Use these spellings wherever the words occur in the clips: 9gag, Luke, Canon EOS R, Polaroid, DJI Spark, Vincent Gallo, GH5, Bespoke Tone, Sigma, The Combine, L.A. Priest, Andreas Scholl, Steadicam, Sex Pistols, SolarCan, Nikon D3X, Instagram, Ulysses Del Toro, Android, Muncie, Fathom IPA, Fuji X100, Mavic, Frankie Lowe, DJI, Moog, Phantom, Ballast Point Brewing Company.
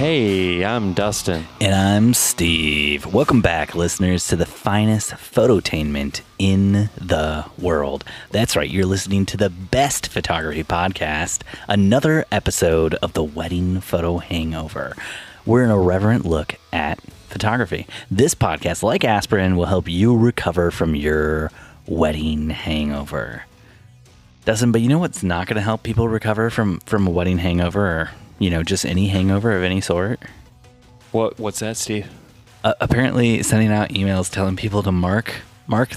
Hey, I'm Dustin. And I'm Steve. Welcome back, listeners, to the finest phototainment in the world. That's right, you're listening to the best photography podcast, another episode of The Wedding Photo Hangover. We're an irreverent look at photography. This podcast, like aspirin, will help you recover from your wedding hangover. Dustin, but you know what's not going to help people recover from a wedding hangover or... you know, just any hangover of any sort. What's that, Steve? Apparently sending out emails telling people to mark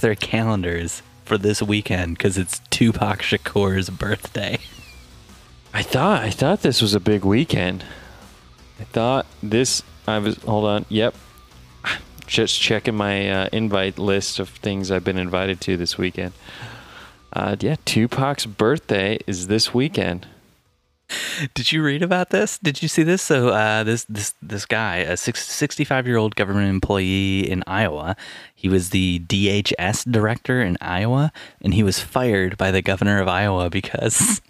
their calendars for this weekend because it's Tupac Shakur's birthday. I thought this was a big weekend. Yep. Just checking my invite list of things I've been invited to this weekend. Yeah, Tupac's birthday is this weekend. Did you read about this? Did you see this? So this guy, a 65-year-old government employee in Iowa, he was the DHS director in Iowa, and he was fired by the governor of Iowa because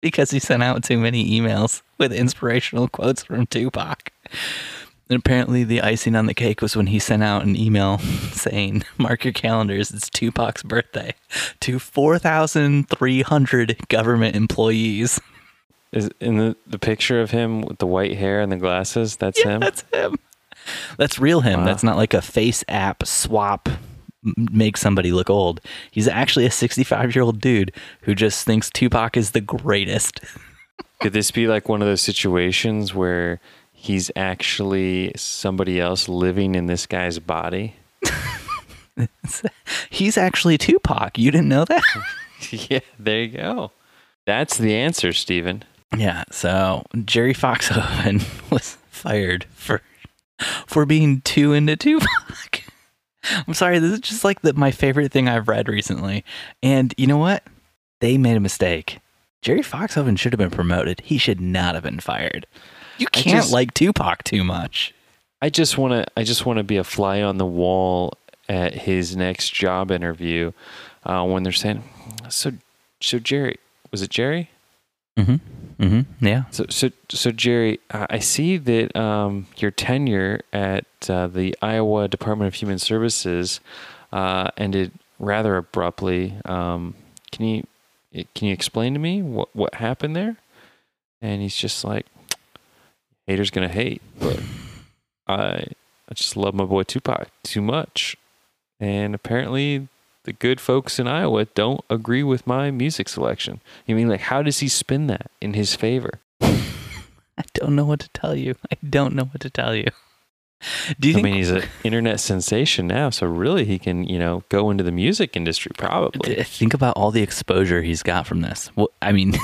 he sent out too many emails with inspirational quotes from Tupac. And apparently the icing on the cake was when he sent out an email saying, mark your calendars, it's Tupac's birthday, to 4,300 government employees. Is in the picture of him with the white hair and the glasses, that's him? That's him. That's real him. Wow. That's not like a face app swap, make somebody look old. He's actually a 65-year-old dude who just thinks Tupac is the greatest. Could this be like one of those situations where he's actually somebody else living in this guy's body? He's actually Tupac. You didn't know that? Yeah, there you go. That's the answer, Stephen. Yeah, so Jerry Foxhoven was fired for being too into Tupac. I'm sorry, this is just like my favorite thing I've read recently. And you know what? They made a mistake. Jerry Foxhoven should have been promoted. He should not have been fired. You can't like Tupac too much. I just want to be a fly on the wall at his next job interview when they're saying, so Jerry, was it Jerry? Mm-hmm. Mm-hmm. Yeah. So Jerry, I see that your tenure at the Iowa Department of Human Services ended rather abruptly. Can you explain to me what happened there? And he's just like, haters gonna hate, but I just love my boy Tupac too much, and apparently the good folks in Iowa don't agree with my music selection. You mean, like, how does he spin that in his favor? I don't know what to tell you. Do you think he's an internet sensation now, so really he can, you know, go into the music industry probably. Think about all the exposure he's got from this. Well, I mean,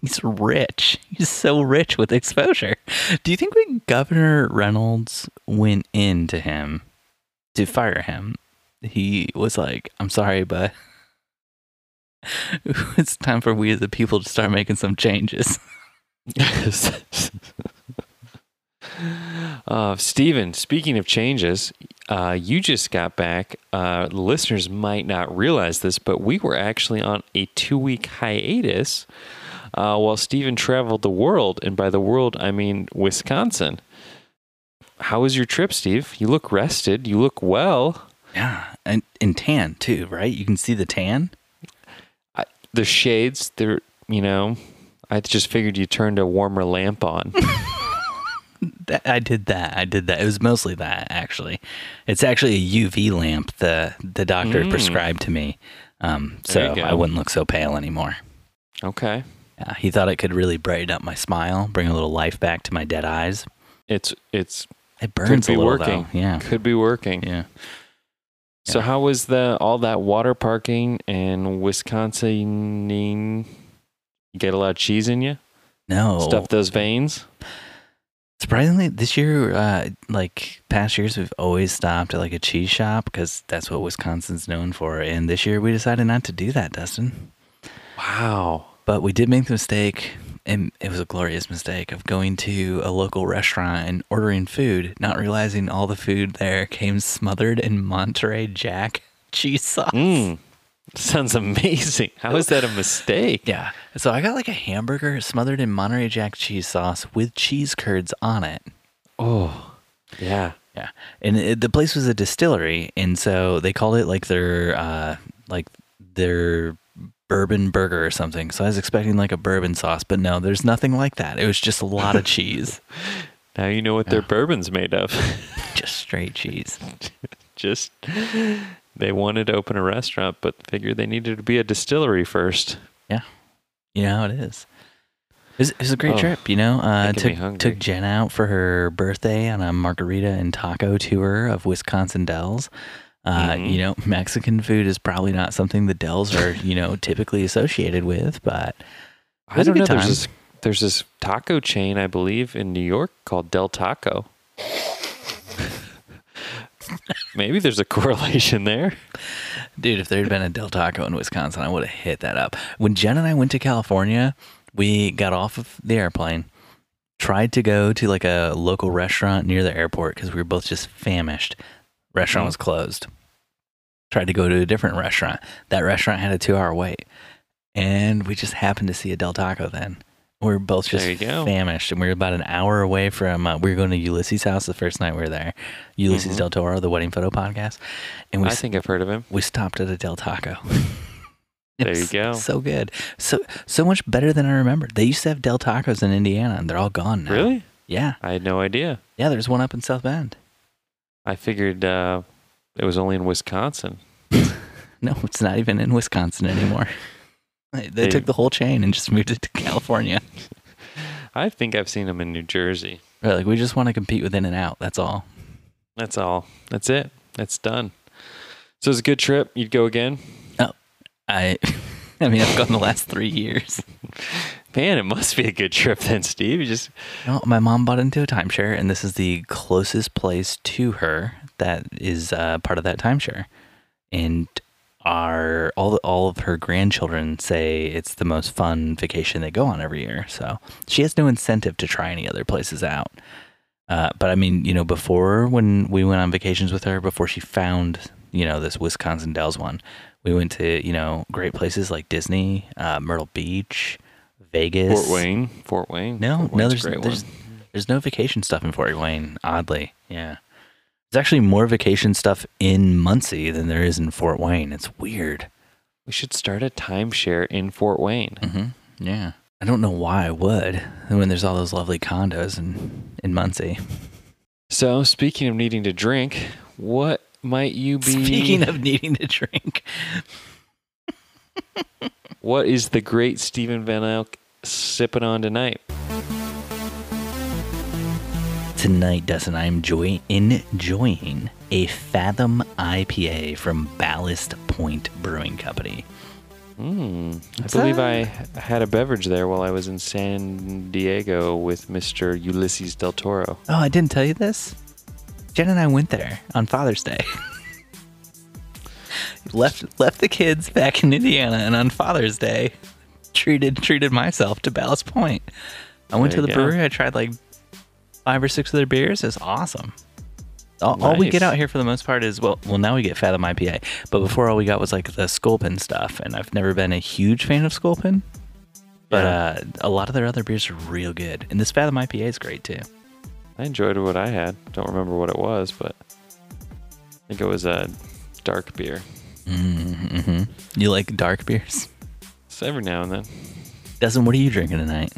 he's rich. He's so rich with exposure. Do you think when Governor Reynolds went in to him to fire him, he was like, I'm sorry, but it's time for we as a people to start making some changes? Stephen, speaking of changes, you just got back. Listeners might not realize this, but we were actually on a 2-week hiatus while Stephen traveled the world. And by the world, I mean Wisconsin. How was your trip, Steve? You look rested. You look well. Yeah, and tan too, right? You can see the tan. The shades, they're, you know, I just figured you turned a warmer lamp on. I did that. It was mostly that, actually. It's actually a UV lamp the doctor prescribed to me, so I wouldn't look so pale anymore. Okay. Yeah, he thought it could really brighten up my smile, bring a little life back to my dead eyes. It burns a little, working. Though. Yeah, could be working. Yeah. So how was all that water parking and Wisconsin-ing? You get a lot of cheese in you? No. Stuff those veins? Surprisingly, this year, like past years, we've always stopped at like a cheese shop because that's what Wisconsin's known for. And this year we decided not to do that, Dustin. Wow. But we did make the mistake, and it was a glorious mistake, of going to a local restaurant and ordering food, not realizing all the food there came smothered in Monterey Jack cheese sauce. Sounds amazing. How is that a mistake? Yeah. So I got like a hamburger smothered in Monterey Jack cheese sauce with cheese curds on it. Oh, yeah. Yeah. And the place was a distillery. And so they called it like their bourbon burger or something. So I was expecting like a bourbon sauce, but no, there's nothing like that. It was just a lot of cheese. Now you know what their bourbon's made of. Just straight cheese. Just, they wanted to open a restaurant, but figured they needed to be a distillery first. Yeah. You know how it is. It was a great trip, you know. Took Jenna out for her birthday on a margarita and taco tour of Wisconsin Dells. You know, Mexican food is probably not something the Dells are, you know, typically associated with, but I don't know. There's this taco chain, I believe, in New York called Del Taco. Maybe there's a correlation there. Dude, if there had been a Del Taco in Wisconsin, I would have hit that up. When Jen and I went to California, we got off of the airplane, tried to go to like a local restaurant near the airport because we were both just famished. Restaurant was closed. Tried to go to a different restaurant. That restaurant had a 2-hour wait. And we just happened to see a Del Taco then. We were both just famished. And we were about an hour away from, we were going to Ulysses' house the first night we were there. Ulysses Del Toro, the Wedding Photo Podcast. And I think I've heard of him. We stopped at a Del Taco. There you go. So good. So much better than I remembered. They used to have Del Tacos in Indiana, and they're all gone now. Really? Yeah. I had no idea. Yeah, there's one up in South Bend. I figured it was only in Wisconsin. No, it's not even in Wisconsin anymore. They took the whole chain and just moved it to California. I think I've seen them in New Jersey. Right, like we just want to compete with In-N-Out. That's all. That's all. That's it. That's done. So it was a good trip. You'd go again? I mean, I've gone the last 3 years. Man, it must be a good trip then, Steve. My mom bought into a timeshare, and this is the closest place to her that is part of that timeshare. And all of her grandchildren say it's the most fun vacation they go on every year. So she has no incentive to try any other places out. But I mean, you know, before when we went on vacations with her, before she found, you know, this Wisconsin Dells one, we went to, you know, great places like Disney, Myrtle Beach, Vegas. Fort Wayne. No, there's no vacation stuff in Fort Wayne, oddly. Yeah. There's actually more vacation stuff in Muncie than there is in Fort Wayne. It's weird. We should start a timeshare in Fort Wayne. Mm-hmm. Yeah. I don't know why I would when there's all those lovely condos in Muncie. So, speaking of needing to drink, what might you be... Speaking of needing to drink. What is the great Stephen Van Elk sipping on tonight? Tonight, Dustin, I am enjoying a Fathom IPA from Ballast Point Brewing Company. I believe I had a beverage there while I was in San Diego with Mr. Ulysses Del Toro. Oh, I didn't tell you this? Jen and I went there on Father's Day. left the kids back in Indiana, and on Father's Day, treated myself to Ballast Point. I went to the brewery. I tried like 5 or 6 of their beers. It's awesome. All we get out here for the most part is, well, now we get Fathom IPA. But before, all we got was like the Sculpin stuff, and I've never been a huge fan of Sculpin. But a lot of their other beers are real good, and this Fathom IPA is great too. I enjoyed what I had. Don't remember what it was, but I think it was a dark beer. Mm-hmm. You like dark beers? So every now and then. Dustin, what are you drinking tonight?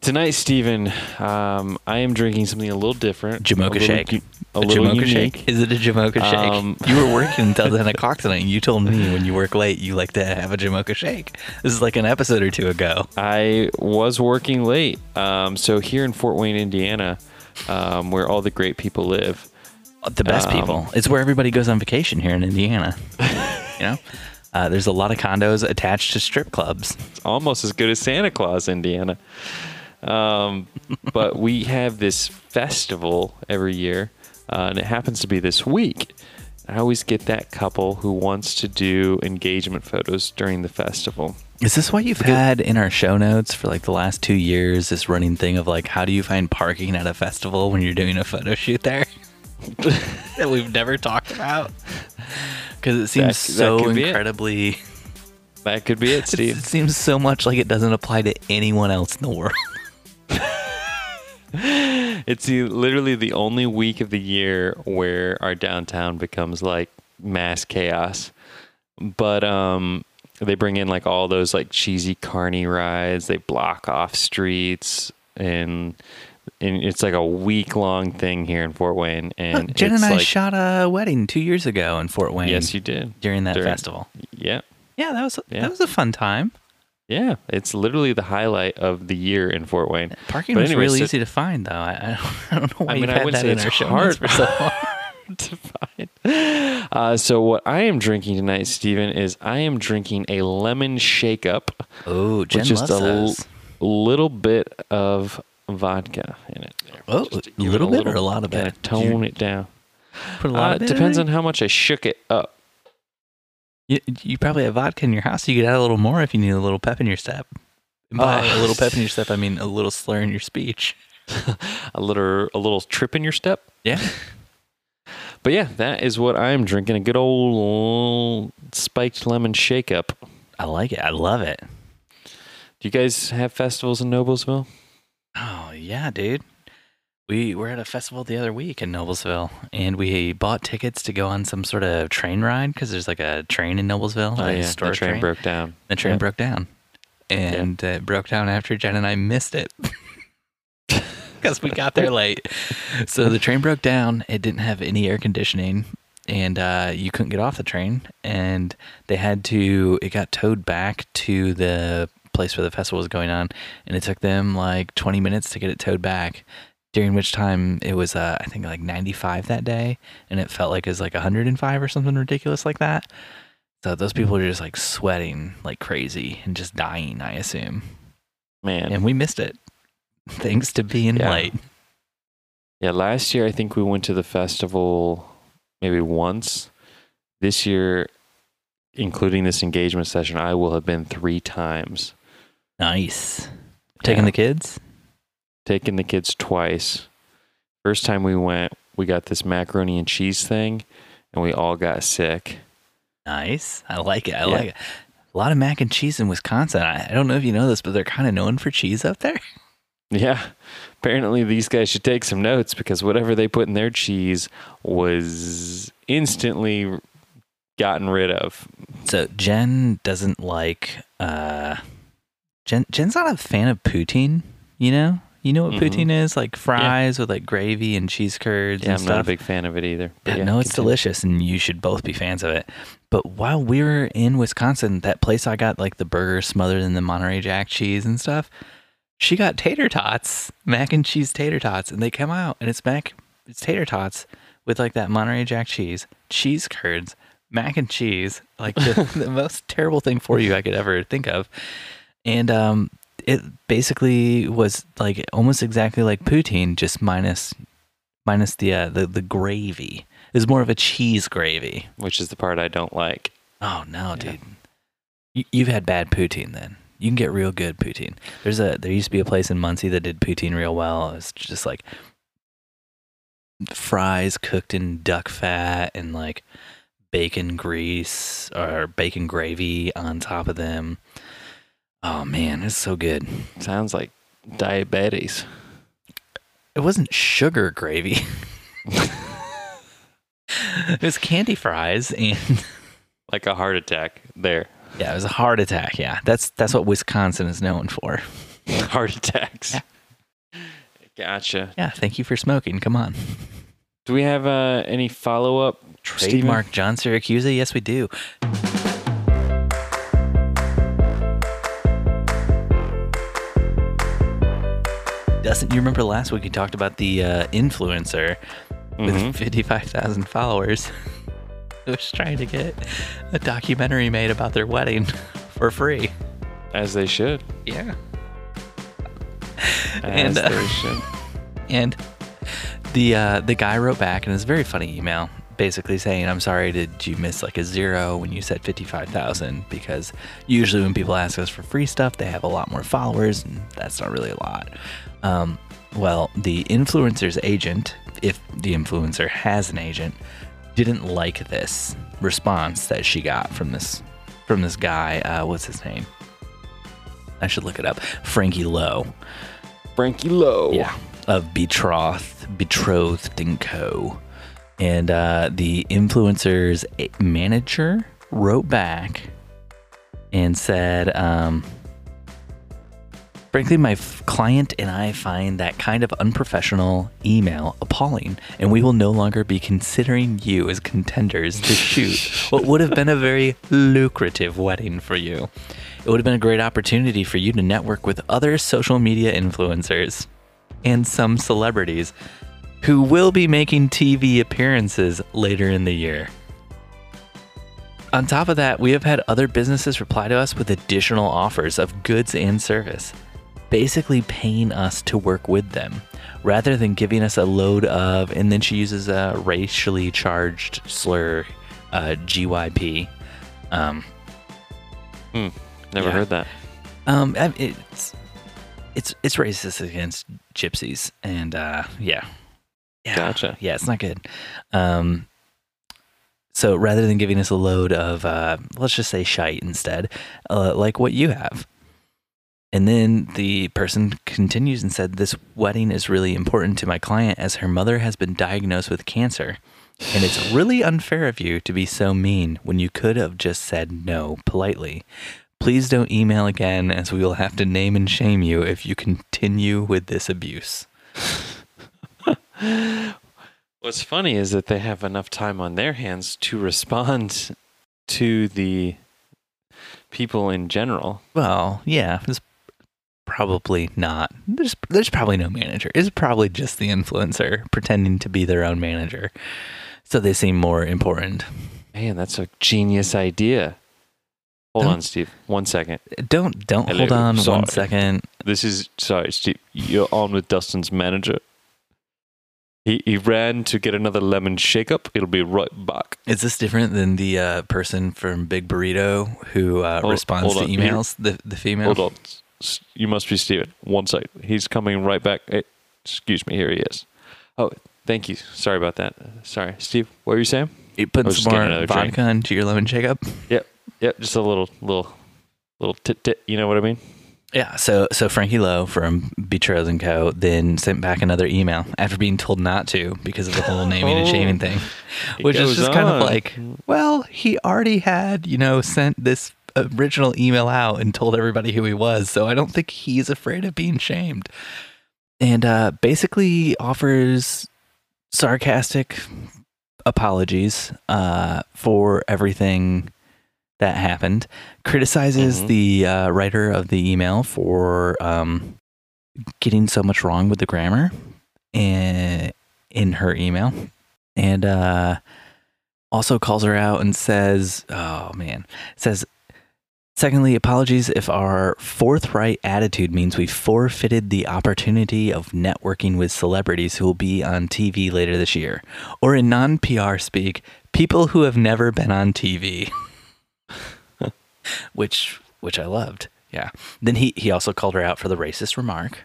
Tonight, Stephen, I am drinking something a little different. Jamocha shake. A little Jamocha shake? Is it a Jamocha shake? You were working until 10 o'clock tonight, and you told me when you work late you like to have a Jamocha shake. This is like an episode or two ago. I was working late. So here in Fort Wayne, Indiana, where all the great people live. The best people. It's where everybody goes on vacation here in Indiana. You know? There's a lot of condos attached to strip clubs. It's almost as good as Santa Claus, Indiana. But we have this festival every year, and it happens to be this week. I always get that couple who wants to do engagement photos during the festival. Is this what you've had in our show notes for like the last 2 years, this running thing of like, how do you find parking at a festival when you're doing a photo shoot there? That we've never talked about? Because it seems so incredibly... That could be it, Steve. It seems so much like it doesn't apply to anyone else in the world. It's literally the only week of the year where our downtown becomes like mass chaos. But they bring in like all those like cheesy carny rides. They block off streets, and it's like a week-long thing here in Fort Wayne. And look, Jen and I shot a wedding 2 years ago in Fort Wayne. Yes, you did. During that festival. Yeah. Yeah, that was a fun time. Yeah, it's literally the highlight of the year in Fort Wayne. Parking was really easy to find, though. I don't know why you've had that in our show notes for so long. To find. So what I am drinking tonight, Stephen, is I am drinking a lemon shake-up. Oh, Jen loves those. Little bit of vodka in it. Oh, a little bit or a lot of it? Tone it down. Put a lot of it depends on how much I shook it up. You probably have vodka in your house. You could add a little more if you need a little pep in your step. By a little pep in your step, I mean a little slur in your speech. a little trip in your step? Yeah. But yeah, that is what I'm drinking. A good old spiked lemon shake-up. I like it. I love it. Do you guys have festivals in Noblesville? Oh, yeah, dude. We were at a festival the other week in Noblesville, and we bought tickets to go on some sort of train ride because there's like a train in Noblesville. Oh, yeah. The train broke down. The train broke down. And it broke down after Jen and I missed it because we got there late. So the train broke down. It didn't have any air conditioning, and you couldn't get off the train. And they had to, it got towed back to the place where the festival was going on, and it took them like 20 minutes to get it towed back. During which time it was, I think, like 95 that day, and it felt like it was like 105 or something ridiculous like that. So those people were just like sweating like crazy and just dying, I assume. Man. And we missed it, thanks to being late. Yeah, last year I think we went to the festival maybe once. This year, including this engagement session, I will have been 3 times. Nice. Taking the kids? Taking the kids twice. First time we went, we got this macaroni and cheese thing, and we all got sick. Nice. I like it. I like it. A lot of mac and cheese in Wisconsin. I don't know if you know this, but they're kind of known for cheese up there. Yeah. Apparently, these guys should take some notes because whatever they put in their cheese was instantly gotten rid of. So Jen doesn't like... Jen's not a fan of poutine, you know? You know what poutine is? Like fries with like gravy and cheese curds and stuff. I'm not a big fan of it either. No, it's delicious and you should both be fans of it. But while we were in Wisconsin, that place I got like the burger smothered in the Monterey Jack cheese and stuff, she got tater tots, mac and cheese tater tots, and they come out and it's tater tots with like that Monterey Jack cheese, cheese curds, mac and cheese, like the most terrible thing for you I could ever think of. And, it basically was like almost exactly like poutine, just minus the gravy. It was more of a cheese gravy, which is the part I don't like. Oh no, dude! You've had bad poutine. Then you can get real good poutine. There used to be a place in Muncie that did poutine real well. It's just like fries cooked in duck fat and like bacon grease or bacon gravy on top of them. Oh, man, it's so good. Sounds like diabetes. It wasn't sugar gravy. It was candy fries and... Like a heart attack there. Yeah, it was a heart attack, yeah. That's what Wisconsin is known for. Heart attacks. Yeah. Gotcha. Yeah, thank you for smoking. Come on. Do we have any follow-up? Trademark Stephen? John Syracuse? Yes, we do. Dustin, you remember last week we talked about the influencer with 55,000 followers who was trying to get a documentary made about their wedding for free. As they should. Yeah. As they should. And the guy wrote back, and it's a very funny email, basically saying, I'm sorry, did you miss like a zero when you said 55,000? Because usually when people ask us for free stuff, they have a lot more followers, and that's not really a lot. Well, the influencer's agent, if the influencer has an agent, didn't like this response that she got from this guy. What's his name? I should look it up. Frankie Lowe. Yeah. of Betrothed & Co. And the influencer's manager wrote back and said, frankly, my client and I find that kind of unprofessional email appalling, and we will no longer be considering you as contenders to shoot what would have been a very lucrative wedding for you. It would have been a great opportunity for you to network with other social media influencers and some celebrities who will be making TV appearances later in the year. On top of that, we have had other businesses reply to us with additional offers of goods and service, basically paying us to work with them rather than giving us a load of, and then she uses a racially charged slur, GYP. Never heard that. It's racist against gypsies, and yeah. Gotcha. Yeah, it's not good. So rather than giving us a load of, let's just say shite instead, like what you have. And then the person continues and said, this wedding is really important to my client as her mother has been diagnosed with cancer. And it's really unfair of you to be so mean when you could have just said no politely. Please don't email again as we will have to name and shame you if you continue with this abuse. What's funny is that they have enough time on their hands to respond to the people in general. Well, yeah, it's probably not. There's probably no manager. It's probably just the influencer pretending to be their own manager, so they seem more important. Man, that's a genius idea. Hold on, Steve. 1 second. Don't hello. Hold on. Sorry. 1 second. Sorry, Steve. You're on with Dustin's manager. He ran to get another lemon shake-up. It'll be right back. Is this different than the person from Big Burrito who responds to emails, the female? Hold on. You must be Steven. 1 second. He's coming right back. Hey, excuse me. Here he is. Oh, thank you. Sorry about that. Sorry. Steve, what were you saying? You put some more vodka into your lemon shake-up? Yep. Just a little tit-tit. You know what I mean? Yeah, so Frankie Lowe from Betrothed & Co. then sent back another email after being told not to because of the whole naming and shaming thing, which is just kind of like, well, he already had, sent this original email out and told everybody who he was, so I don't think he's afraid of being shamed. And basically offers sarcastic apologies for everything that happened, criticizes the writer of the email for getting so much wrong with the grammar in her email, and also calls her out and says, secondly, apologies if our forthright attitude means we forfeited the opportunity of networking with celebrities who will be on TV later this year, or in non-PR speak, people who have never been on TV. Which I loved. Yeah. Then he also called her out for the racist remark,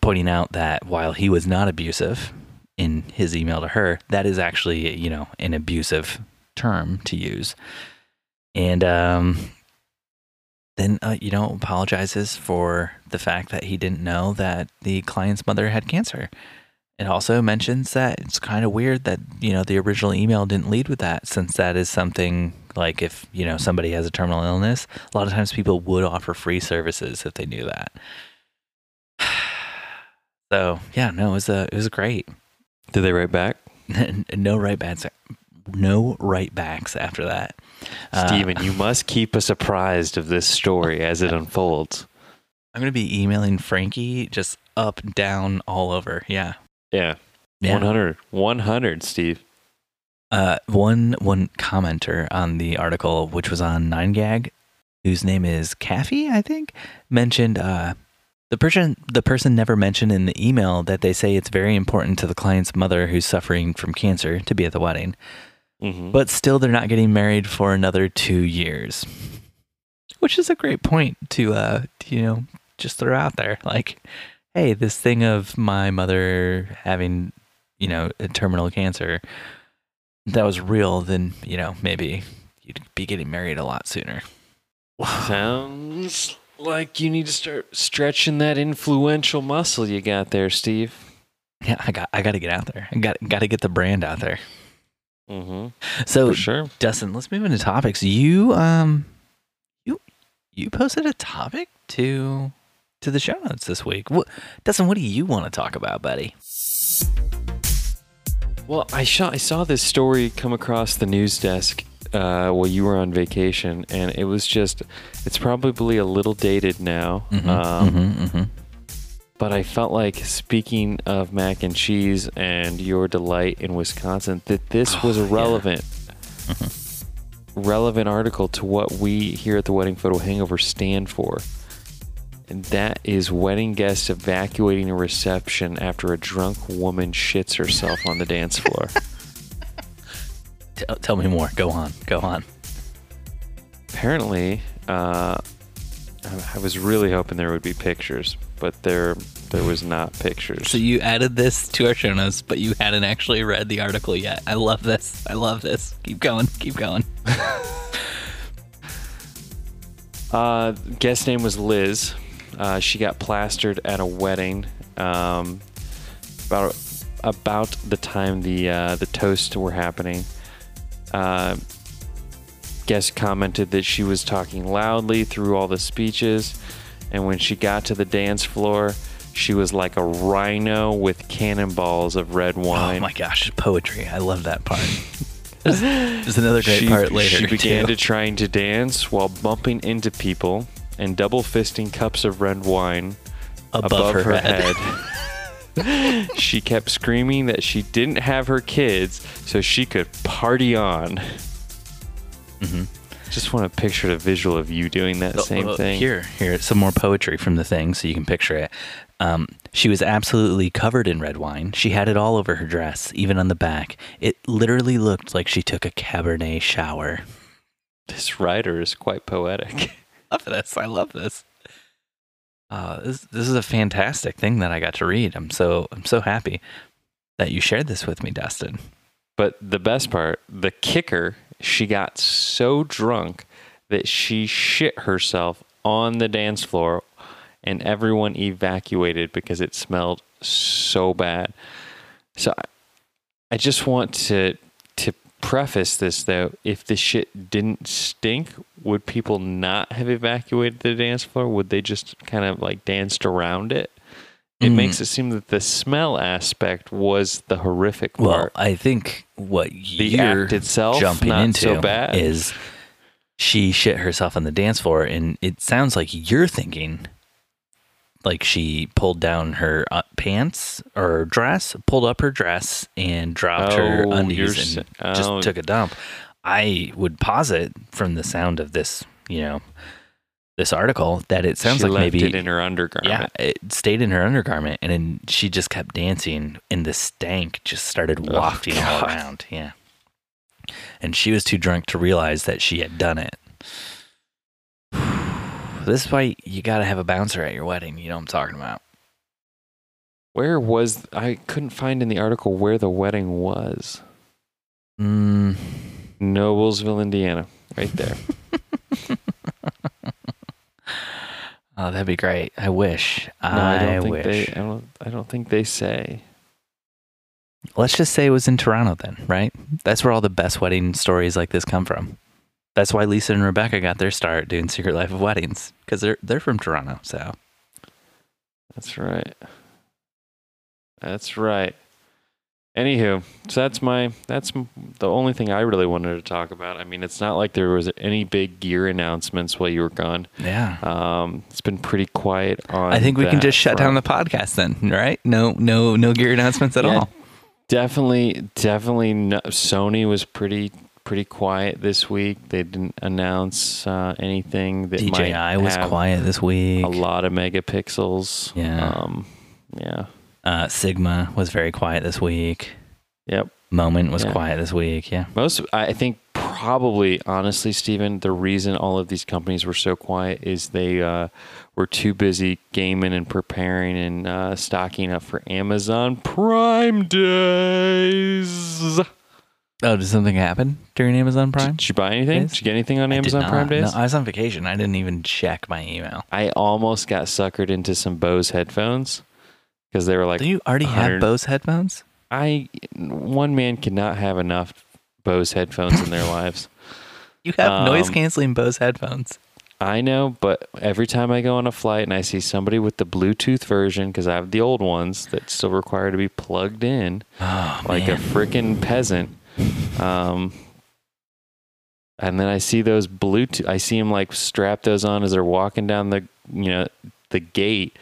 pointing out that while he was not abusive in his email to her, that is actually, an abusive term to use. And then, apologizes for the fact that he didn't know that the client's mother had cancer. It also mentions that it's kind of weird that, the original email didn't lead with that, since that is something like if, somebody has a terminal illness, a lot of times people would offer free services if they knew that. So, yeah, no, it was great. Did they write back? No write backs after that. Steven, you must keep us apprised of this story as it unfolds. I'm going to be emailing Frankie just up, down, all over. Yeah. Yeah. 100, Steve. One commenter on the article, which was on 9gag, whose name is Kathy, I think, mentioned the person never mentioned in the email that they say it's very important to the client's mother who's suffering from cancer to be at the wedding. Mm-hmm. But still they're not getting married for another 2 years. Which is a great point to just throw out there. Like, hey, this thing of my mother having, a terminal cancer, that was real, then, maybe you'd be getting married a lot sooner. Sounds Like, you need to start stretching that influential muscle you got there, Steve. Yeah, I got to get out there. I got to get the brand out there. Mm-hmm. So, for sure. Dustin, let's move into topics. You you posted a topic to the show notes this week. What, Dustin, what do you want to talk about, buddy? Well, I saw this story come across the news desk while you were on vacation, and it was it's probably a little dated now. Mm-hmm, but I felt like, speaking of mac and cheese and your delight in Wisconsin, that this was a relevant, yeah. Mm-hmm. relevant article to what we here at the Wedding Photo Hangover stand for. And that is wedding guests evacuating a reception after a drunk woman shits herself on the dance floor. Tell me more. Go on. Apparently, I was really hoping there would be pictures, but there was not pictures. So you added this to our show notes, but you hadn't actually read the article yet. I love this. Keep going. Guest name was Liz. She got plastered at a wedding about the time the toasts were happening. Guest commented that she was talking loudly through all the speeches, and when she got to the dance floor, she was like a rhino with cannonballs of red wine. Oh my gosh, poetry. I love that part. There's another great part later. She began trying to dance while bumping into people and double fisting cups of red wine above her head. She kept screaming that she didn't have her kids so she could party on. Mm-hmm. Just want to picture the visual of you doing that same thing. Here, some more poetry from the thing so you can picture it. She was absolutely covered in red wine. She had it all over her dress, even on the back. It literally looked like she took a Cabernet shower. This writer is quite poetic. I love this. This is a fantastic thing that I got to read. I'm so happy that you shared this with me, Dustin. But the best part, the kicker, she got so drunk that she shit herself on the dance floor, and everyone evacuated because it smelled so bad. So I just want to preface this, though. If the shit didn't stink, would people not have evacuated the dance floor? Would they just kind of like danced around it? It makes it seem that the smell aspect was the horrific part. Well, I think what the act itself jumping not into so bad. Is she shit herself on the dance floor, and it sounds like you're thinking like she pulled down her pants or dress, pulled up her dress, and dropped her undies and just took a dump. I would posit from the sound of this, this article, that it sounds like maybe she left it in her undergarment. Yeah, it stayed in her undergarment, and then she just kept dancing, and the stank just started wafting all around. Yeah, and she was too drunk to realize that she had done it. This is why you gotta have a bouncer at your wedding. You know what I'm talking about. I couldn't find in the article where the wedding was. Noblesville, Indiana, right there. Oh, that'd be great. I wish. No, I don't think they say. Let's just say it was in Toronto then, right? That's where all the best wedding stories like this come from. That's why Lisa and Rebecca got their start doing Secret Life of Weddings, because they're from Toronto. So that's right. That's right. Anywho, so that's the only thing I really wanted to talk about. I mean, it's not like there was any big gear announcements while you were gone. Yeah, it's been pretty quiet on. I think we can just shut down the podcast then, right? No gear announcements at all. Definitely. No, Sony was pretty quiet this week. They didn't announce anything. That DJI was quiet this week. A lot of megapixels. Yeah. Yeah. Sigma was very quiet this week. Yep. Moment was quiet this week. Yeah. I think probably, honestly, Stephen, the reason all of these companies were so quiet is they were too busy gaming and preparing and stocking up for Amazon Prime Days. Oh, did something happen during Amazon Prime? Did you buy anything? Did you get anything on Amazon Prime days? No, I was on vacation. I didn't even check my email. I almost got suckered into some Bose headphones because they were like... Do you already have Bose headphones? One man cannot have enough Bose headphones in their lives. You have noise-canceling Bose headphones. I know, but every time I go on a flight and I see somebody with the Bluetooth version, because I have the old ones that still require to be plugged in, a freaking peasant. And then I see those Bluetooth. I see them like strap those on as they're walking down the gate,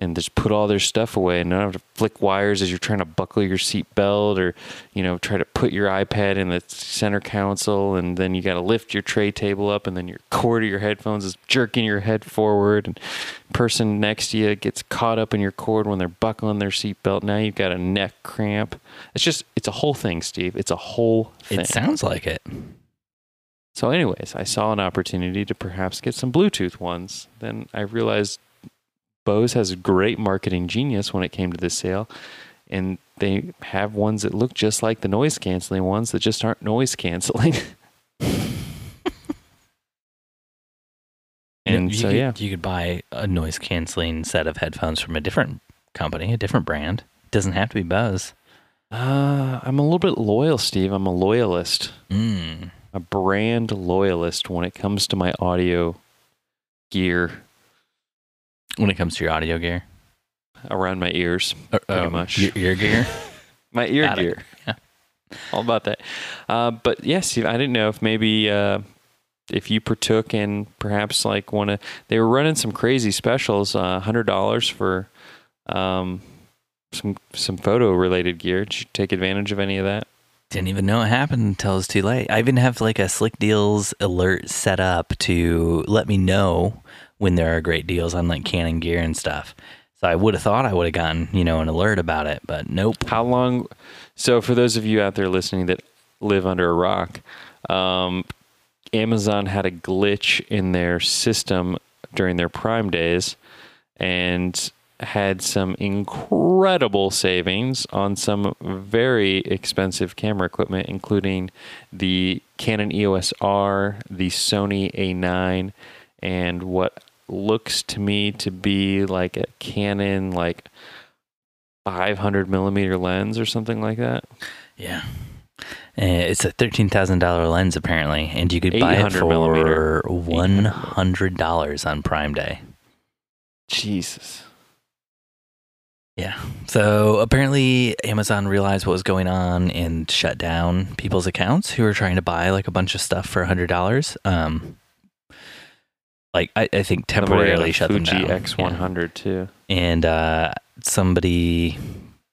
and just put all their stuff away, and don't have to flick wires as you're trying to buckle your seatbelt, or try to put your iPad in the center console, and then you got to lift your tray table up, and then your cord of your headphones is jerking your head forward, and person next to you gets caught up in your cord when they're buckling their seatbelt. Now you've got a neck cramp. It's a whole thing, Steve. It's a whole thing. It sounds like it. So, anyways, I saw an opportunity to perhaps get some Bluetooth ones. Then I realized Bose has great marketing genius when it came to this sale, and they have ones that look just like the noise canceling ones that just aren't noise canceling. You could buy a noise canceling set of headphones from a different company, a different brand. It doesn't have to be Bose. I'm a little bit loyal, Steve. I'm a loyalist, a brand loyalist when it comes to my audio gear. When it comes to your audio gear? Around my ears, pretty much. Your ear gear? My ear gear. Yeah. All about that. But yes, I didn't know if maybe if you partook in perhaps like they were running some crazy specials, $100 for some photo-related gear. Did you take advantage of any of that? Didn't even know it happened until it was too late. I even have like a Slick Deals alert set up to let me know when there are great deals on like Canon gear and stuff. So I would have thought I would have gotten, an alert about it, but nope. How long? So for those of you out there listening that live under a rock, Amazon had a glitch in their system during their Prime days and had some incredible savings on some very expensive camera equipment, including the Canon EOS R, the Sony A9, and what looks to me to be like a Canon, 500mm lens or something like that. Yeah. It's a $13,000 lens apparently, and you could buy it for $100 on Prime Day. Jesus. Yeah. So apparently Amazon realized what was going on and shut down people's accounts who were trying to buy like a bunch of stuff for $100. I think temporarily shut them down. Fuji X100 too. And somebody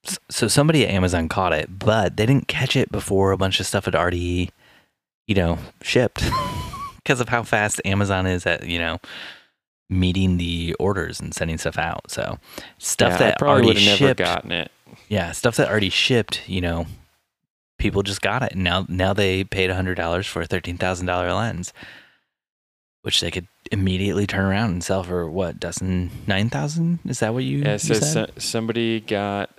at Amazon caught it, but they didn't catch it before a bunch of stuff had already, shipped because of how fast Amazon is at, meeting the orders and sending stuff out. So that probably already shipped, never gotten it. Yeah, stuff that already shipped, people just got it. And now they paid $100 for a $13,000 lens, which they could immediately turn around and sell for what, Dustin? 9,000? Is that what you said? Somebody got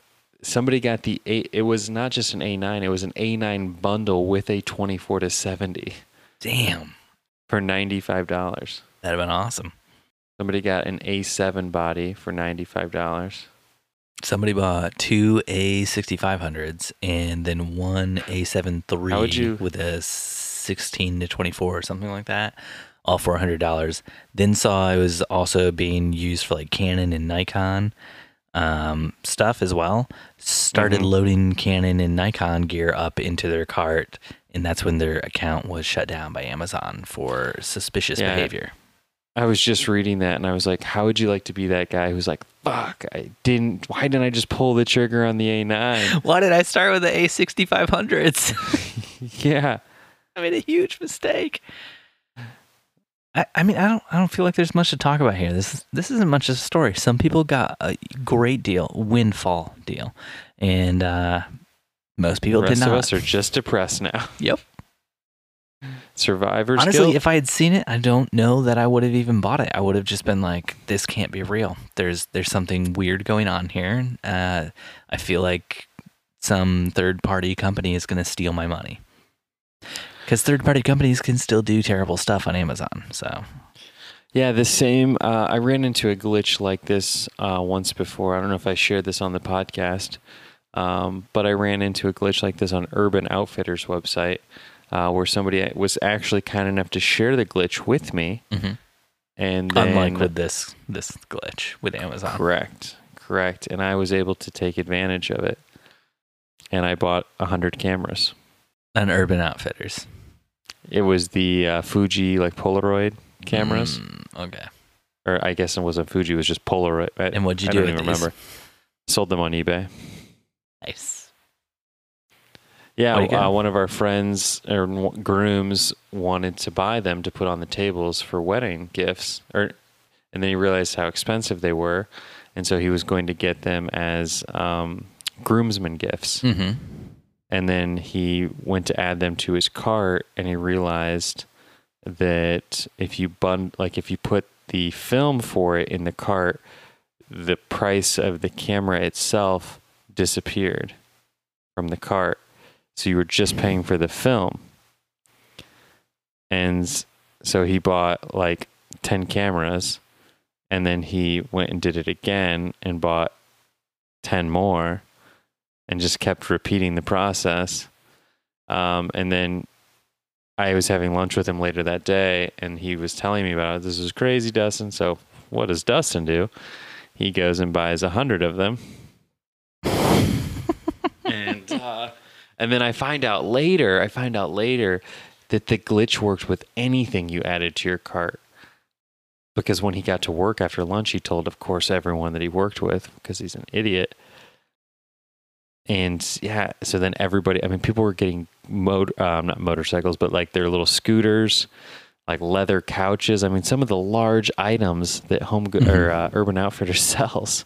the A. It was not just an A9; it was an A9 bundle with a 24-70. Damn, for $95. That'd have been awesome. Somebody got an A7 body for $95. Somebody bought two A6500s and then one A7 III with a 16-24 or something like that. All $400. Then saw it was also being used for like Canon and Nikon stuff as well. Started loading Canon and Nikon gear up into their cart, and that's when their account was shut down by Amazon for suspicious behavior. I was just reading that, and I was like, how would you like to be that guy who's like, fuck, why didn't I just pull the trigger on the A9? Why did I start with the A6500s? Yeah. I made a huge mistake. I mean, I don't feel like there's much to talk about here. This isn't much of a story. Some people got a great deal, windfall deal, and most people did not. The rest of us are just depressed now. Yep. Survivor's guilt. Honestly, if I had seen it, I don't know that I would have even bought it. I would have just been like, "This can't be real. There's something weird going on here. I feel like some third party company is going to steal my money." Because third-party companies can still do terrible stuff on Amazon. So, yeah, the same. I ran into a glitch like this once before. I don't know if I shared this on the podcast, but I ran into a glitch like this on Urban Outfitters' website where somebody was actually kind enough to share the glitch with me. Mm-hmm. And then, unlike with this glitch with Amazon. Correct. And I was able to take advantage of it. And I bought 100 cameras. On Urban Outfitters. It was the Fuji, like, Polaroid cameras. Okay. Or I guess it wasn't Fuji, it was just Polaroid. And what'd you do with these? I don't even remember. Sold them on eBay. Nice. Yeah, one of our friends or grooms wanted to buy them to put on the tables for wedding gifts. And then he realized how expensive they were. And so he was going to get them as groomsmen gifts. Mm-hmm. And then he went to add them to his cart, and he realized that if you put the film for it in the cart, the price of the camera itself disappeared from the cart. So you were just paying for the film. And so he bought like 10 cameras, and then he went and did it again and bought 10 more. And just kept repeating the process. And then I was having lunch with him later that day, and he was telling me about it. This is crazy, Dustin. So what does Dustin do? He goes and buys 100 of them. And then I find out later that the glitch worked with anything you added to your cart. Because when he got to work after lunch, he told, of course, everyone that he worked with, because he's an idiot. And yeah, so then everybody, I mean, people were getting not motorcycles, but like their little scooters, like leather couches. I mean, some of the large items that Urban Outfitters sells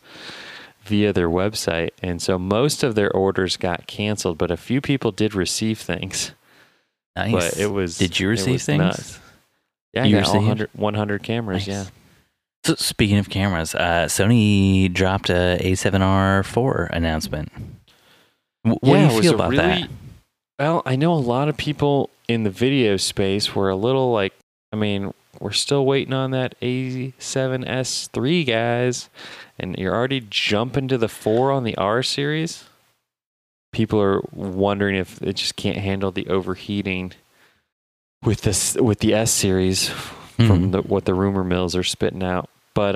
via their website. And so most of their orders got canceled, but a few people did receive things. Nice. But it was, did you receive things? Nuts. Yeah, you got 100 cameras. Nice. Yeah. So speaking of cameras, Sony dropped a A7R4 announcement. What do you feel about that? Well, I know a lot of people in the video space were a little like, I mean, we're still waiting on that A7S III, guys, and you're already jumping to the 4 on the R series. People are wondering if it just can't handle the overheating with the S series from what the rumor mills are spitting out. But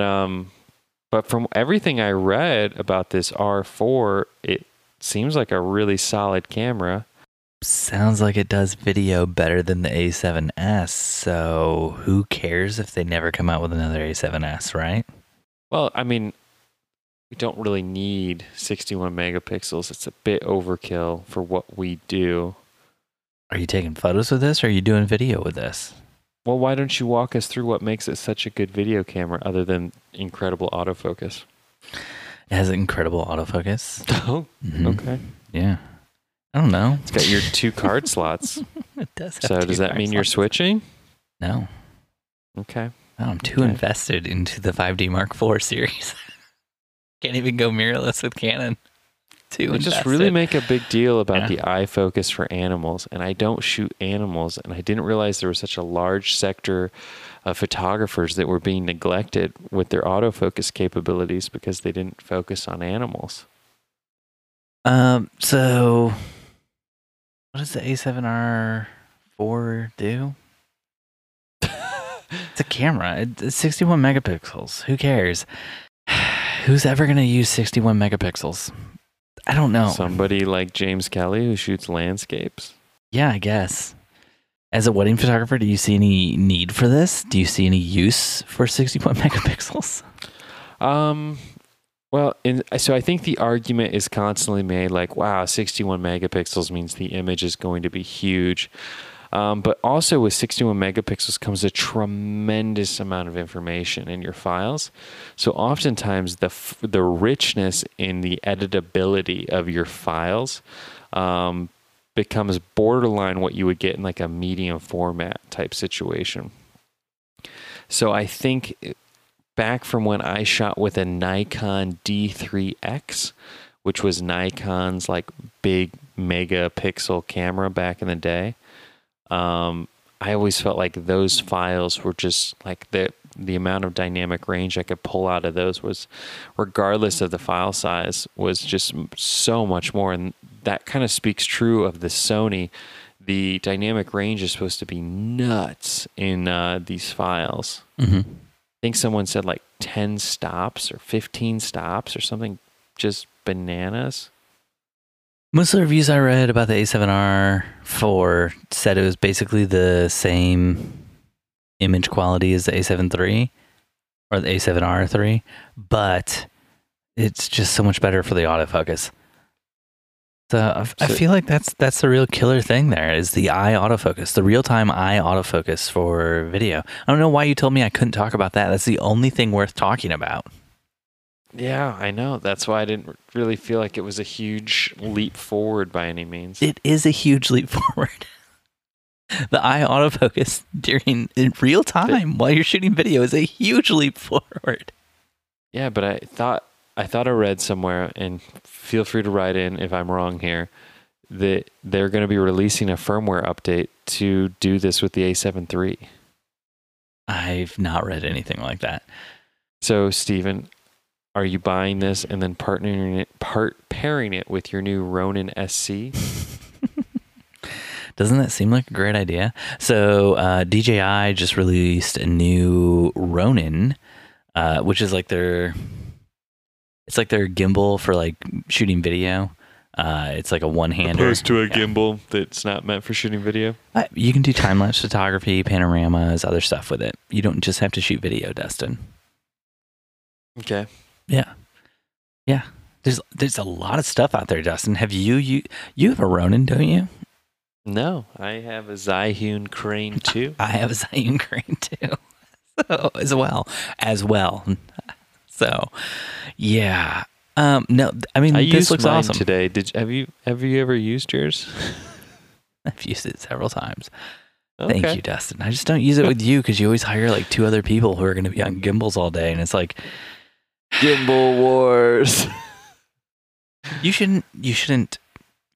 from everything I read about this R4, it seems like a really solid camera. Sounds like it does video better than the A7S, so who cares if they never come out with another A7S, right? Well, I mean, we don't really need 61 megapixels. It's a bit overkill for what we do. Are you taking photos with this, or are you doing video with this? Well, why don't you walk us through what makes it such a good video camera other than incredible autofocus? It has incredible autofocus. Oh, okay. Yeah. I don't know. It's got your 2 card slots. It does have so does that mean slots. You're switching? No. Okay. No, I'm too invested into the 5D Mark IV series. Can't even go mirrorless with Canon. Just really make a big deal about the eye focus for animals, and I don't shoot animals, and I didn't realize there was such a large sector of photographers that were being neglected with their autofocus capabilities because they didn't focus on animals. So what does the A7R4 do? It's a camera. It's 61 megapixels. Who cares? Who's ever going to use 61 megapixels? I don't know. Somebody like James Kelly who shoots landscapes? Yeah, I guess. As a wedding photographer, do you see any need for this? Do you see any use for 61 megapixels? So I think the argument is constantly made like, wow, 61 megapixels means the image is going to be huge. But also with 61 megapixels comes a tremendous amount of information in your files. So oftentimes the richness in the editability of your files becomes borderline what you would get in like a medium format type situation. So I think back from when I shot with a Nikon D3X, which was Nikon's like big megapixel camera back in the day, I always felt like those files were just like the amount of dynamic range I could pull out of those was, regardless of the file size, was just so much more. And that kind of speaks true of the Sony. The dynamic range is supposed to be nuts in these files. Mm-hmm. I think someone said like 10 stops or 15 stops or something, just bananas. Most of the reviews I read about the A7R4 said it was basically the same image quality as the A7 III or the A7R 3, but it's just so much better for the autofocus. So I feel like that's the real killer thing there is the eye autofocus, the real-time eye autofocus for video. I don't know why you told me I couldn't talk about that. That's the only thing worth talking about. Yeah, I know. That's why I didn't really feel like it was a huge leap forward by any means. It is a huge leap forward. The eye autofocus in real time while you're shooting video is a huge leap forward. Yeah, but I thought I read somewhere, and feel free to write in if I'm wrong here, that they're going to be releasing a firmware update to do this with the A7 III. I've not read anything like that. So, Stephen, are you buying this and then pairing it with your new Ronin SC? Doesn't that seem like a great idea? So DJI just released a new Ronin, which is like their gimbal for like shooting video. It's like a one-hander. Opposed to a gimbal that's not meant for shooting video? You can do time-lapse photography, panoramas, other stuff with it. You don't just have to shoot video, Dustin. Okay. Yeah. Yeah. There's a lot of stuff out there, Dustin. Have you have a Ronin, don't you? No, I have a Zhiyun Crane 2. I have a Zhiyun Crane 2 as well. So, yeah. No, I mean, this looks awesome. I used mine today. Have you ever used yours? I've used it several times. Okay. Thank you, Dustin. I just don't use it with you because you always hire like two other people who are going to be on gimbals all day, and it's like gimbal wars. You shouldn't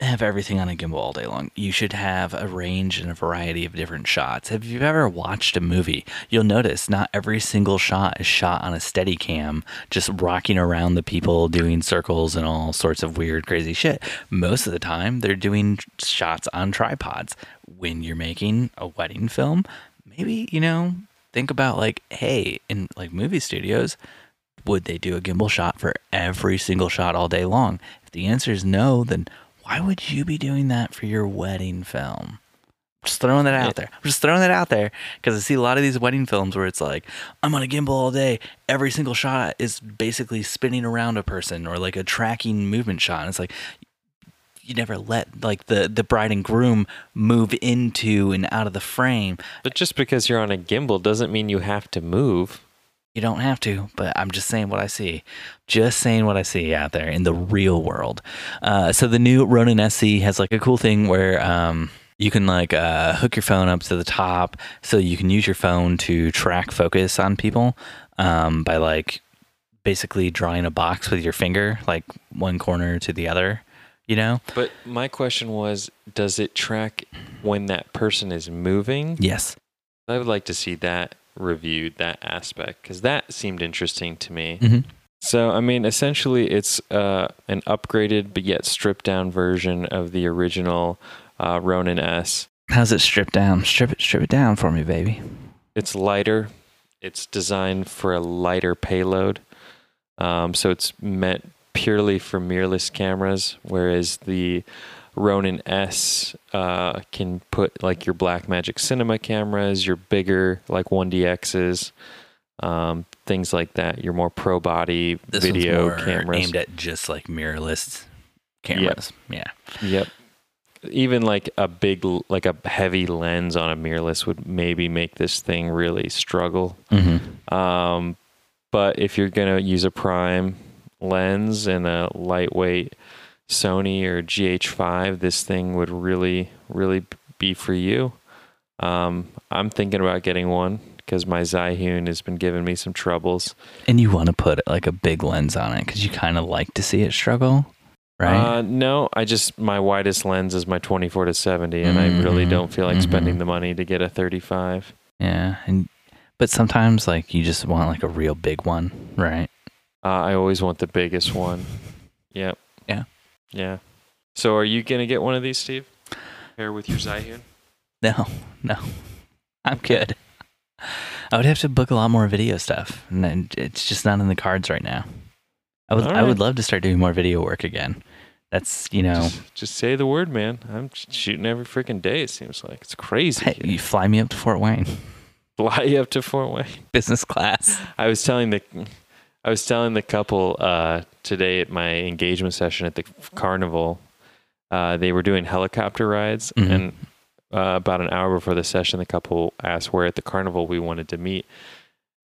have everything on a gimbal all day long. You should have a range and a variety of different shots. If you've ever watched a movie, you'll notice not every single shot is shot on a Steadicam, just rocking around the people, doing circles and all sorts of weird, crazy shit. Most of the time, they're doing shots on tripods. When you're making a wedding film, maybe, think about like, hey, in like movie studios, would they do a gimbal shot for every single shot all day long? If the answer is no, then why would you be doing that for your wedding film? I'm just throwing that out there because I see a lot of these wedding films where it's like, I'm on a gimbal all day. Every single shot is basically spinning around a person or like a tracking movement shot. And it's like you never let like the bride and groom move into and out of the frame. But just because you're on a gimbal doesn't mean you have to move. You don't have to, but I'm just saying what I see. Just saying what I see out there in the real world. So the new Ronin SC has like a cool thing where you can like hook your phone up to the top so you can use your phone to track focus on people by like basically drawing a box with your finger, like one corner to the other, But my question was, does it track when that person is moving? Yes. I would like to see that reviewed, that aspect, because that seemed interesting to me. Mm-hmm. So, I mean, essentially it's an upgraded but yet stripped down version of the original Ronin S. How's it stripped down? Strip it down for me, baby. It's lighter. It's designed for a lighter payload. So it's meant purely for mirrorless cameras, whereas the Ronin S can put like your Blackmagic cinema cameras, your bigger like 1DXs, things like that, your more pro body video cameras. Aimed at just like mirrorless cameras. Yep. Yeah. Yep. Even like a heavy lens on a mirrorless would maybe make this thing really struggle. Mm-hmm. But if you're going to use a prime lens and a lightweight Sony or GH5, this thing would really, really be for you. I'm thinking about getting one because my Zhiyun has been giving me some troubles. And you want to put like a big lens on it because you kind of like to see it struggle? right? No, I just, my widest lens is my 24 to 70, and I really don't feel like spending the money to get a 35. Yeah, but sometimes like you just want like a real big one, right? I always want the biggest one. Yep. Yeah. Yeah. So are you gonna get one of these, Steve? Pair with your Zhiyun? No. I'm good. I would have to book a lot more video stuff, and it's just not in the cards right now. I would love to start doing more video work again. That's, you know... Just say the word, man. I'm shooting every freaking day, it seems like. It's crazy. Hey, you fly me up to Fort Wayne. Fly you up to Fort Wayne? Business class. I was telling the couple today at my engagement session at the carnival, they were doing helicopter rides, and... about an hour before the session, the couple asked where at the carnival we wanted to meet.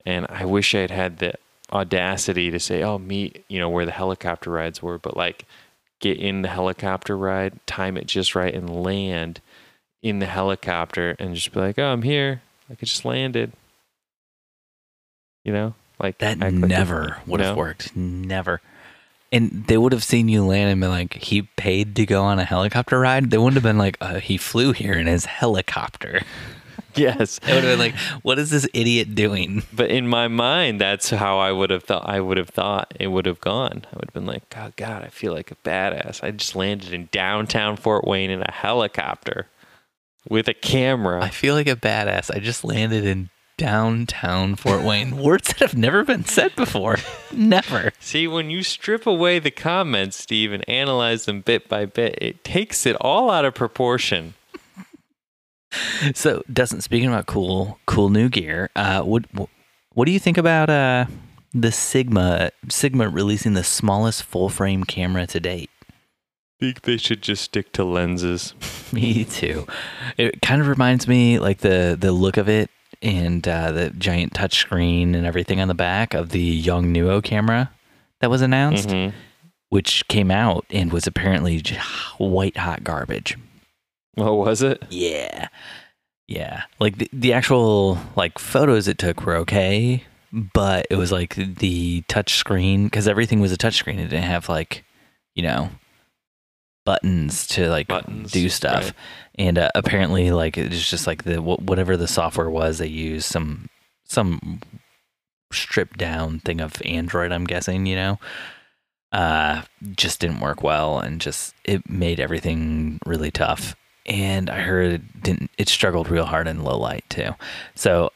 And I wish I had had the audacity to say, oh, meet, you know, where the helicopter rides were, but like get in the helicopter ride, time it just right, and land in the helicopter and just be like, oh, I'm here. Like I just landed. You know, like that never would have worked. Never. And they would have seen you land and been like, he paid to go on a helicopter ride? They wouldn't have been like, he flew here in his helicopter. Yes. It would have been like, what is this idiot doing? But in my mind, that's how I would have thought it would have gone. I would have been like, oh, God, I feel like a badass. I just landed in downtown Fort Wayne in a helicopter with a camera. I feel like a badass. I just landed in downtown Fort Wayne. Words that have never been said before. Never. See, when you strip away the comments, Steve, and analyze them bit by bit, it takes it all out of proportion. So, Dustin, speaking about cool new gear, what do you think about the Sigma releasing the smallest full frame camera to date? I think they should just stick to lenses. Me too. It kind of reminds me, like the look of it. And the giant touchscreen and everything on the back of the Yongnuo camera that was announced, which came out and was apparently just white hot garbage. Oh, was it? Yeah. Like the actual like photos it took were okay, but it was like the touchscreen, because everything was a touchscreen. It didn't have like, you know, buttons to like do stuff. Right. And apparently, like, it's just like whatever the software was, they used some stripped down thing of Android, I'm guessing, you know, just didn't work well, and just it made everything really tough. And I heard it struggled real hard in low light too. So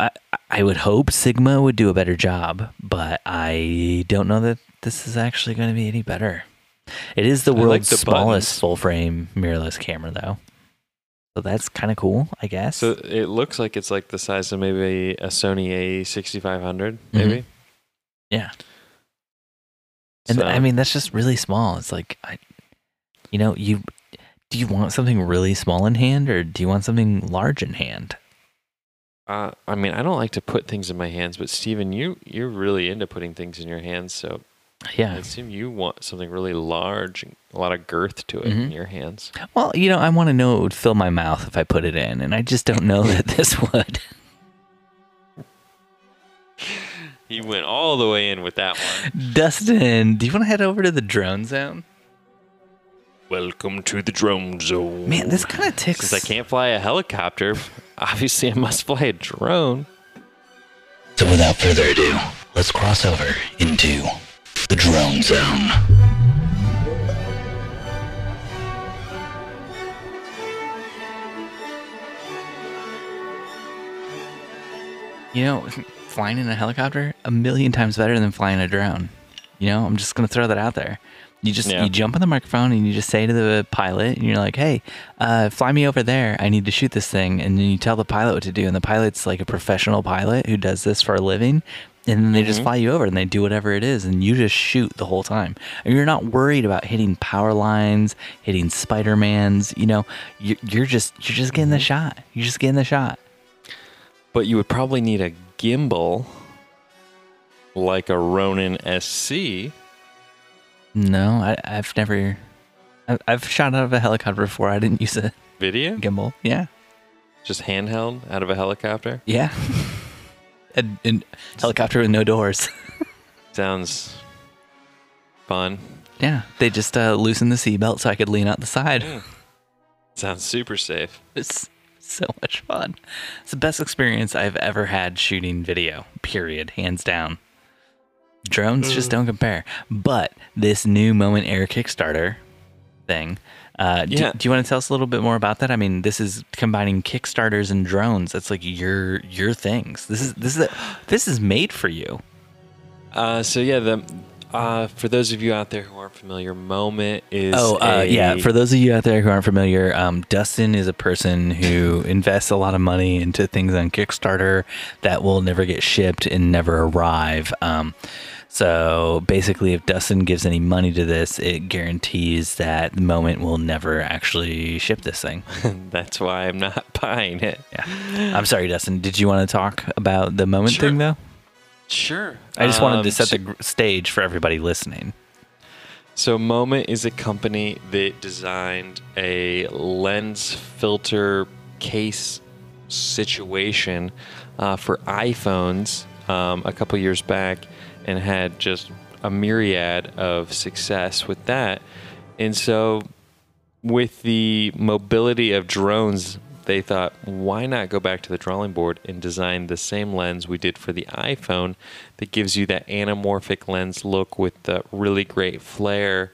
I would hope Sigma would do a better job, but I don't know that this is actually going to be any better. It is the world's smallest full frame mirrorless camera, though. So that's kind of cool, I guess. So it looks like it's like the size of maybe a Sony A6500, maybe. Yeah. And so. I mean, that's just really small. It's like, do you want something really small in hand, or do you want something large in hand? I mean, I don't like to put things in my hands, but Steven, you're really into putting things in your hands, so. Yeah. I assume you want something really large, a lot of girth to it in your hands. Well, you know, I want to know it would fill my mouth if I put it in, and I just don't know that this would. He went all the way in with that one. Dustin, do you want to head over to the drone zone? Welcome to the drone zone. Man, this kind of ticks. Since I can't fly a helicopter, obviously I must fly a drone. So without further ado, let's cross over into... the drone zone. You know, flying in a helicopter, 1,000,000 times better than flying a drone. You know, I'm just going to throw that out there. You jump on the microphone and you just say to the pilot, and you're like, hey, fly me over there. I need to shoot this thing. And then you tell the pilot what to do. And the pilot's like a professional pilot who does this for a living. And then they just fly you over, and they do whatever it is, and you just shoot the whole time. And you're not worried about hitting power lines, hitting Spider-Mans. You know, you're just getting the shot. You're just getting the shot. But you would probably need a gimbal, like a Ronin SC. No, I've never. I've shot out of a helicopter before. I didn't use a video gimbal. Yeah, just handheld out of a helicopter. Yeah. A helicopter with no doors. Sounds fun. Yeah, they just loosened the seatbelt so I could lean out the side. Yeah. Sounds super safe. It's so much fun. It's the best experience I've ever had shooting video, period, hands down. Drones just don't compare. But this new Moment Air Kickstarter thing, do you want to tell us a little bit more about that? I mean, this is combining Kickstarters and drones. That's like your things. This is made for you. For those of you out there who aren't familiar, Moment is for those of you out there who aren't familiar, Dustin is a person who invests a lot of money into things on Kickstarter that will never get shipped and never arrive. So basically, if Dustin gives any money to this, it guarantees that the Moment will never actually ship this thing. That's why I'm not buying it. Yeah. I'm sorry, Dustin. Did you want to talk about the Moment thing, though? Sure. I just wanted to set the stage for everybody listening. So Moment is a company that designed a lens filter case situation for iPhones a couple years back and had just a myriad of success with that. And so with the mobility of drones, they thought, why not go back to the drawing board and design the same lens we did for the iPhone that gives you that anamorphic lens look with the really great flare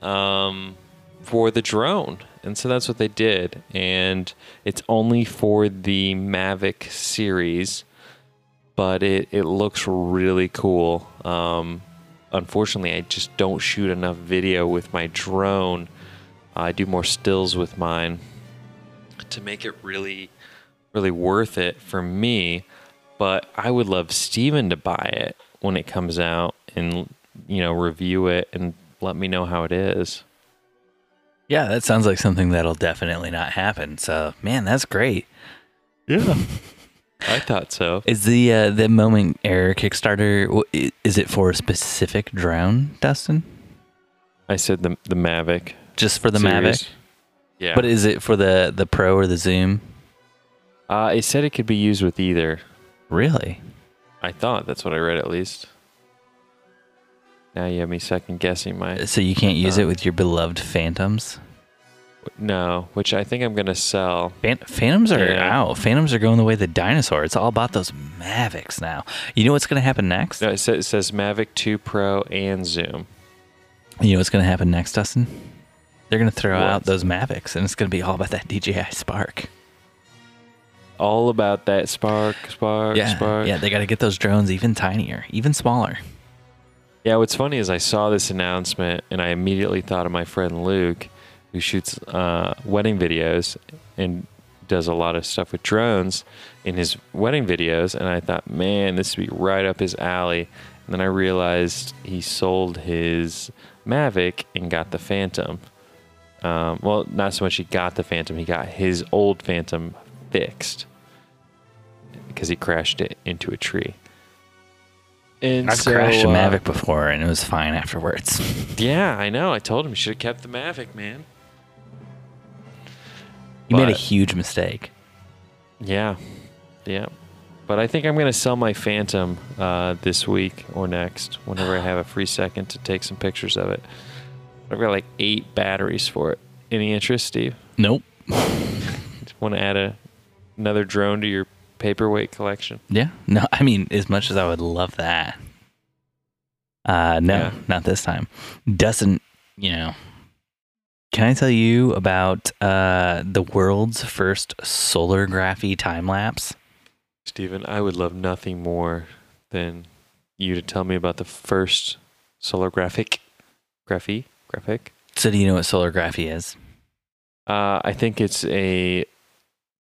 for the drone. And so that's what they did. And it's only for the Mavic series, but it looks really cool. Unfortunately, I just don't shoot enough video with my drone. I do more stills with mine to make it really, really worth it for me, but I would love Steven to buy it when it comes out and, you know, review it and let me know how it is. Yeah, that sounds like something that'll definitely not happen. So, man, that's great. Yeah, I thought so. Is the Moment Air Kickstarter, is it for a specific drone, Dustin? I said the Mavic. Just for the series. Mavic? Yeah. But is it for the Pro or the Zoom? It said it could be used with either. Really? I thought that's what I read, at least. Now you have me second guessing my. So you can't use it with your beloved Phantoms? No, which I think I'm going to sell. Phantoms are out. Phantoms are going the way of the dinosaur. It's all about those Mavics now. You know what's going to happen next? No, it says Mavic 2 Pro and Zoom. You know what's going to happen next, Dustin? They're going to throw out those Mavics, and it's going to be all about that DJI Spark. All about that Spark. Yeah, they got to get those drones even tinier, even smaller. Yeah, what's funny is I saw this announcement, and I immediately thought of my friend Luke, who shoots wedding videos and does a lot of stuff with drones in his wedding videos. And I thought, man, this would be right up his alley. And then I realized he sold his Mavic and got the Phantom. Not so much he got the Phantom. He got his old Phantom fixed because he crashed it into a tree. And I've crashed a Mavic before, and it was fine afterwards. Yeah, I know. I told him he should have kept the Mavic, man. You made a huge mistake. Yeah. But I think I'm going to sell my Phantom this week or next, whenever I have a free second to take some pictures of it. I've got like 8 batteries for it. Any interest, Steve? Nope. Want to add another drone to your paperweight collection? Yeah. No, I mean, as much as I would love that. Not this time. Doesn't, you know. Can I tell you about the world's first solar graphy time lapse? Stephen, I would love nothing more than you to tell me about the first solar graphic. So do you know what solar graphy is? I think it's a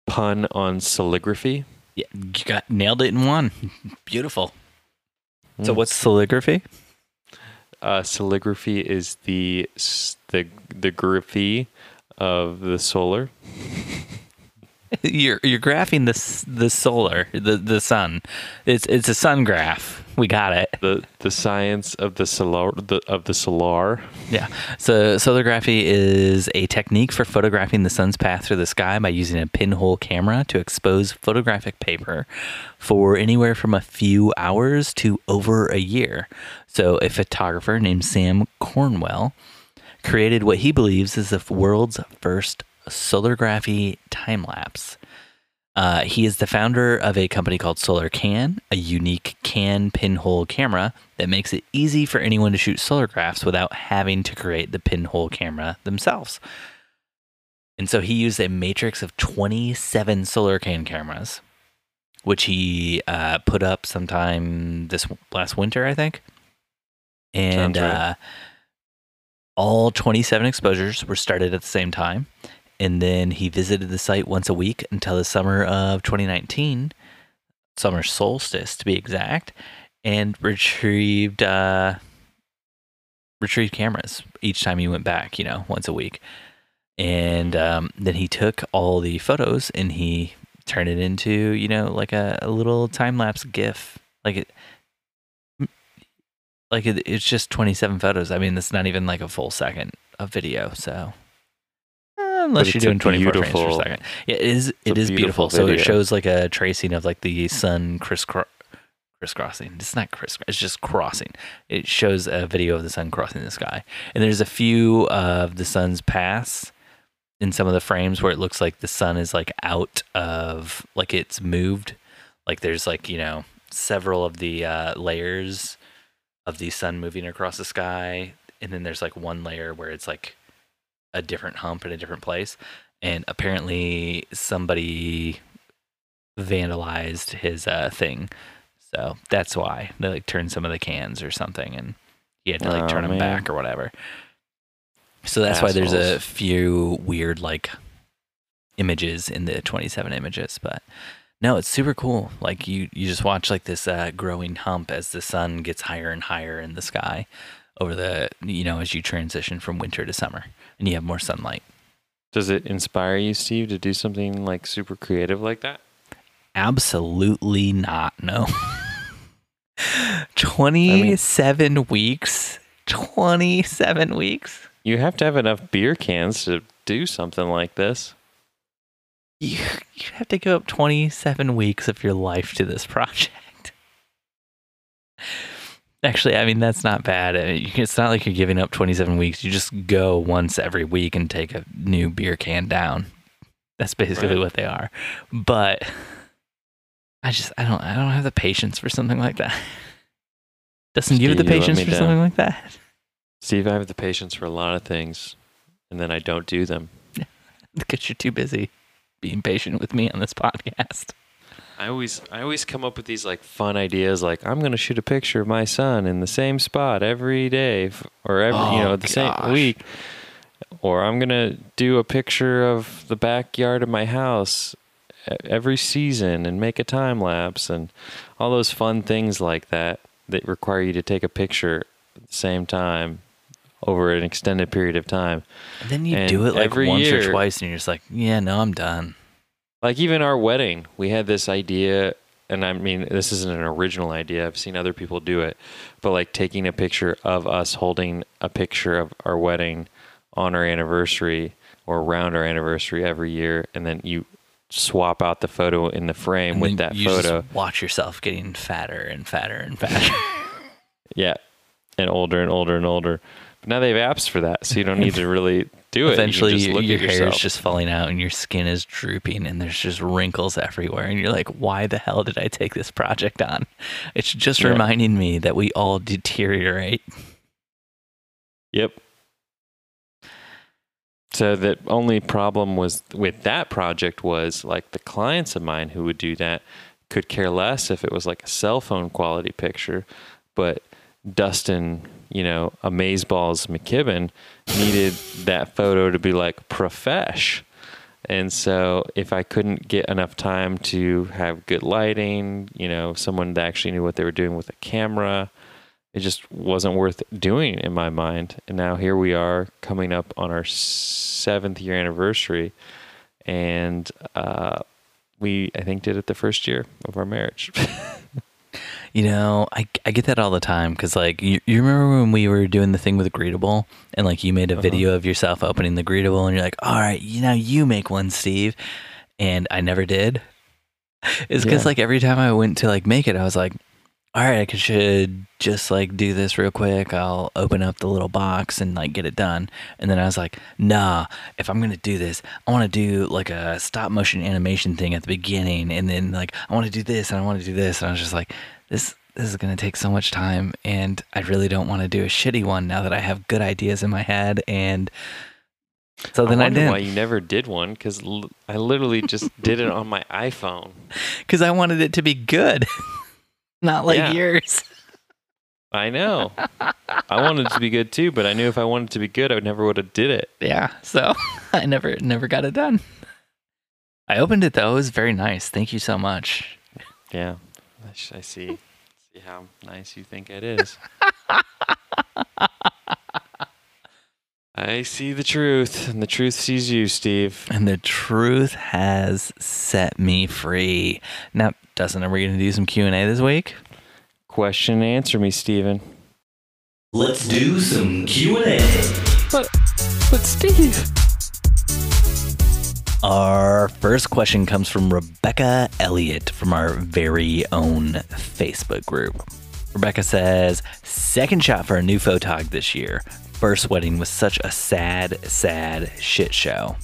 pun on calligraphy. Yeah, you nailed it in one. Beautiful. So what's calligraphy? Calligraphy is the graphy of the solar. You're graphing the sun. It's a sun graph. We got it. The science of the solar. Yeah. So solography is a technique for photographing the sun's path through the sky by using a pinhole camera to expose photographic paper for anywhere from a few hours to over a year. So a photographer named Sam Cornwell created what he believes is the world's first solography time lapse. He is the founder of a company called SolarCan, a unique can pinhole camera that makes it easy for anyone to shoot solagraphs without having to create the pinhole camera themselves. And so he used a matrix of 27 SolarCan cameras, which he put up sometime this last winter, I think. And right. All 27 exposures were started at the same time. And then he visited the site once a week until the summer of 2019, summer solstice to be exact, and retrieved cameras each time he went back, once a week. And then he took all the photos and he turned it into, like a little time-lapse GIF. It's just 27 photos. I mean, that's not even like a full second of video, so... Unless you're doing 24 frames per second. Yeah, it is beautiful. So it shows like a tracing of like the sun crisscrossing. It's not crisscrossing. It's just crossing. It shows a video of the sun crossing the sky. And there's a few of the sun's paths in some of the frames where it looks like the sun is like out of, like it's moved. Like there's like, several of the layers of the sun moving across the sky. And then there's like one layer where it's like a different hump in a different place, and apparently somebody vandalized his thing, so that's why they like turned some of the cans or something, and he had to like turn them back or whatever. So that's why there's a few weird like images in the 27 images, but no, it's super cool. Like you just watch like this growing hump as the sun gets higher and higher in the sky over the, as you transition from winter to summer and you have more sunlight. Does it inspire you, Steve, to do something like super creative like that? Absolutely not. No. 27 weeks. You have to have enough beer cans to do something like this. You have to give up 27 weeks of your life to this project. Actually, I mean, that's not bad. It's not like you're giving up 27 weeks. You just go once every week and take a new beer can down. That's basically what they are. But I don't have the patience for something like that. Doesn't Steve, you have the patience for something like that? Steve, I have the patience for a lot of things, and then I don't do them. Because you're too busy being patient with me on this podcast. I always come up with these like fun ideas, like I'm going to shoot a picture of my son in the same spot every day or every, same week, or I'm going to do a picture of the backyard of my house every season and make a time lapse and all those fun things like that require you to take a picture at the same time over an extended period of time. And then you do it like once or twice and you're just like, yeah, no, I'm done. Like even our wedding, we had this idea, and I mean, this isn't an original idea. I've seen other people do it, but like taking a picture of us holding a picture of our wedding on our anniversary or around our anniversary every year, and then you swap out the photo in the frame and with that you photo. Just watch yourself getting fatter and fatter and fatter. Yeah, and older and older and older. But now they have apps for that, so you don't need to really... do it. Eventually, your hair is just falling out and your skin is drooping and there's just wrinkles everywhere. And you're like, why the hell did I take this project on? It's just reminding me that we all deteriorate. Yep. So the only problem was with that project was like the clients of mine who would do that could care less if it was like a cell phone quality picture. But Dustin... Amazeballs McKibben needed that photo to be like profesh. And so if I couldn't get enough time to have good lighting, someone that actually knew what they were doing with a camera, it just wasn't worth doing in my mind. And now here we are coming up on our 7th year anniversary and we, I think, did it the first year of our marriage. You know, I get that all the time because, like, you remember when we were doing the thing with Greetable and, like, you made a video of yourself opening the Greetable and you're like, all right, you know, you make one, Steve. And I never did. It's because, like, every time I went to, like, make it, I was like, all right, I should just, like, do this real quick. I'll open up the little box and, like, get it done. And then I was like, nah, if I'm going to do this, I want to do, like, a stop motion animation thing at the beginning. And then, like, I want to do this and I want to do this. And I was just like, this is going to take so much time. And I really don't want to do a shitty one now that I have good ideas in my head. And so then I didn't. I wonder why you never did one, because I literally just did it on my iPhone. Because I wanted it to be good. Not like yours. I know. I wanted it to be good too, but I knew if I wanted it to be good, I never would have did it. Yeah. So I never got it done. I opened it though. It was very nice. Thank you so much. Yeah. I see how nice you think it is. I see the truth, and the truth sees you, Steve. And the truth has set me free. Now, Dustin, are we going to do some Q&A this week? Question and answer me, Steven. Let's do some Q&A. But Steve. Our first question comes from Rebecca Elliott from our very own Facebook group. Rebecca says, second shot for a new photog this year. First wedding was such a sad shit show.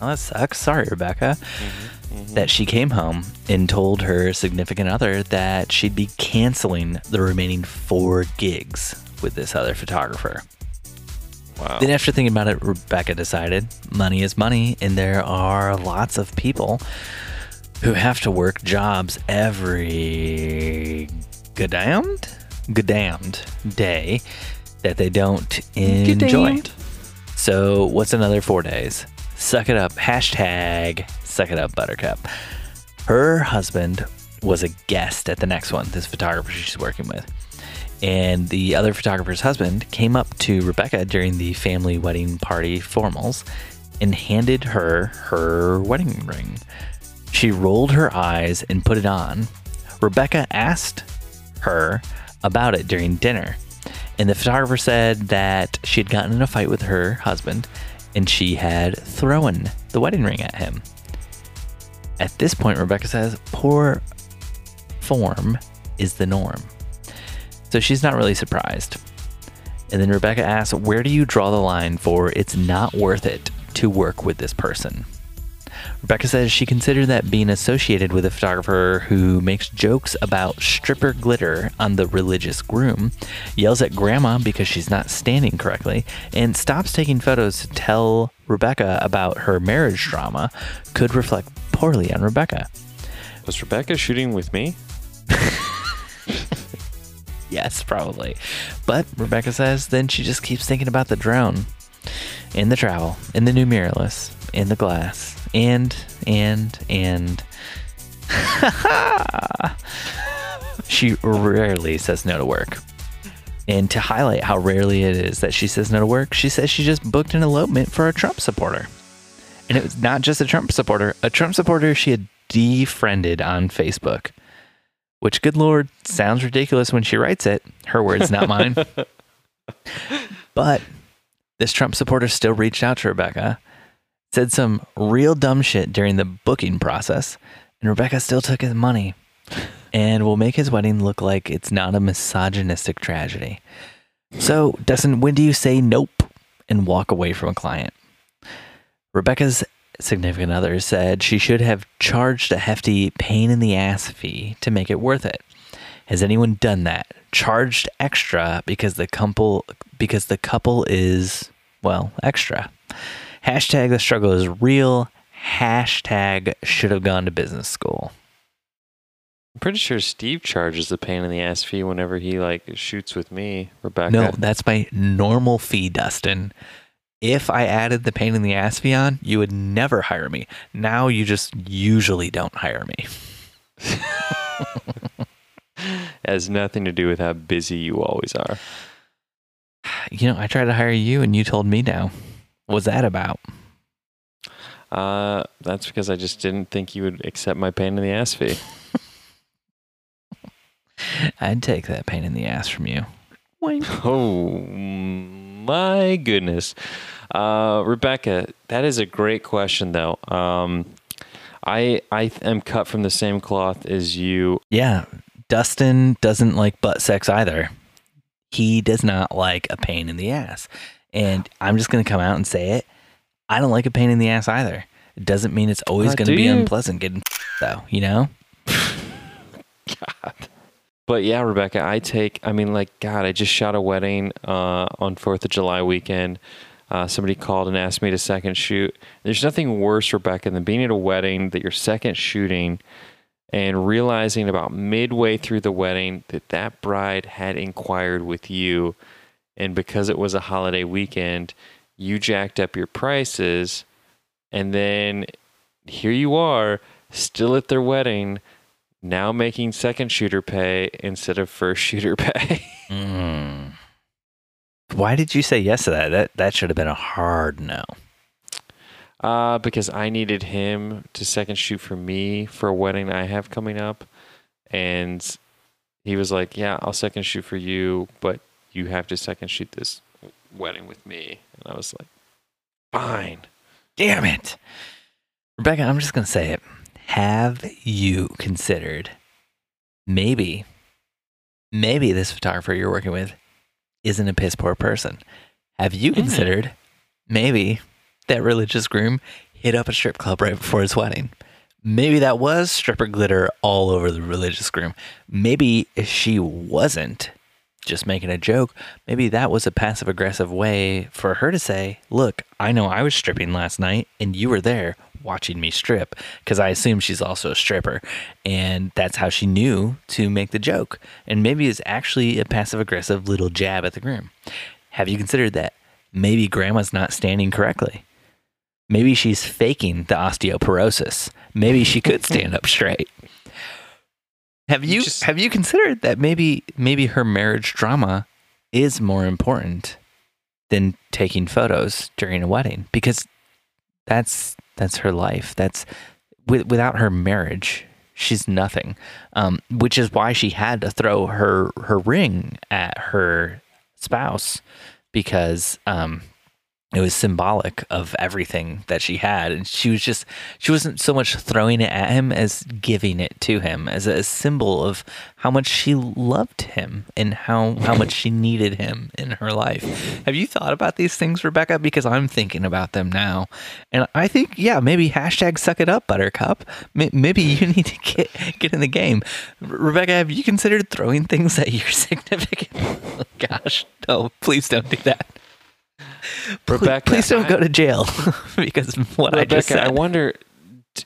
Oh, that sucks. Sorry, Rebecca. That she came home and told her significant other that she'd be canceling the remaining 4 gigs with this other photographer. Wow. Then after thinking about it, Rebecca decided money is money, and there are lots of people who have to work jobs every goddamned day that they don't enjoy. So what's another 4 days? Suck it up. # suck it up, Buttercup. Her husband was a guest at the next one, this photographer she's working with. And the other photographer's husband came up to Rebecca during the family wedding party formals and handed her her wedding ring. She rolled her eyes and put it on. Rebecca asked her about it during dinner. And the photographer said that she had gotten in a fight with her husband and she had thrown the wedding ring at him. At this point, Rebecca says, poor form is the norm. So she's not really surprised. And then Rebecca asks, where do you draw the line for it's not worth it to work with this person? Rebecca says she considered that being associated with a photographer who makes jokes about stripper glitter on the religious groom, yells at grandma because she's not standing correctly, and stops taking photos to tell Rebecca about her marriage drama could reflect poorly on Rebecca. Was Rebecca shooting with me? Yes, probably. But Rebecca says then she just keeps thinking about the drone and the travel and the new mirrorless and the glass. And she rarely says no to work. And to highlight how rarely it is that she says no to work, she says she just booked an elopement for a Trump supporter. And it was not just a Trump supporter she had defriended on Facebook. Which, good Lord, sounds ridiculous when she writes it. Her words, not mine. But this Trump supporter still reached out to Rebecca, said some real dumb shit during the booking process, and Rebecca still took his money and will make his wedding look like it's not a misogynistic tragedy. So, Dustin, when do you say nope and walk away from a client? Rebecca's significant other said she should have charged a hefty pain in the ass fee to make it worth it. Has anyone done that? Charged extra because the couple is, well, extra. # the struggle is real. # should have gone to business school. I'm pretty sure Steve charges the pain in the ass fee whenever he shoots with me, Rebecca. No, that's my normal fee, Dustin. If I added the pain in the ass fee on, you would never hire me. Now you just usually don't hire me. It has nothing to do with how busy you always are. You know, I tried to hire you and you told me no. What's that about? That's because I just didn't think you would accept my pain in the ass fee. I'd take that pain in the ass from you. Oh, my goodness. Rebecca, that is a great question, though. I am cut from the same cloth as you. Yeah, Dustin doesn't like butt sex either. He does not like a pain in the ass. And I'm just going to come out and say it. I don't like a pain in the ass either. It doesn't mean it's always going to be unpleasant getting though, you know? God. But yeah, Rebecca, God, I just shot a wedding on 4th of July weekend. Somebody called and asked me to second shoot. There's nothing worse, Rebecca, than being at a wedding that you're second shooting and realizing about midway through the wedding that that bride had inquired with you. And because it was a holiday weekend, you jacked up your prices, and then here you are, still at their wedding, now making second shooter pay instead of first shooter pay. Mm. Why did you say yes to that? That should have been a hard no. Because I needed him to second shoot for me for a wedding I have coming up, and he was like, yeah, I'll second shoot for you, but you have to second shoot this wedding with me. And I was like, fine. Damn it. Rebecca, I'm just going to say it. Have you considered maybe this photographer you're working with isn't a piss poor person? Have you considered maybe that religious groom hit up a strip club right before his wedding? Maybe that was stripper glitter all over the religious groom. Maybe if she wasn't just making a joke, maybe that was a passive-aggressive way for her to say, look, I know I was stripping last night, and you were there watching me strip, because I assume she's also a stripper, and that's how she knew to make the joke. And maybe it's actually a passive-aggressive little jab at the groom. Have you considered that? Maybe grandma's not standing correctly. Maybe she's faking the osteoporosis. Maybe she could stand up straight. Have you considered that maybe her marriage drama is more important than taking photos during a wedding? Because that's her life. That's without her marriage, she's nothing. Which is why she had to throw her ring at her spouse, because it was symbolic of everything that she had. And she wasn't so much throwing it at him as giving it to him as a symbol of how much she loved him and how much she needed him in her life. Have you thought about these things, Rebecca? Because I'm thinking about them now. And I think, yeah, maybe hashtag suck it up, buttercup. Maybe you need to get in the game. Rebecca, have you considered throwing things at your significant? Oh, gosh, no, please don't do that. Rebecca, please don't go to jail because what Rebecca, I just said. I wonder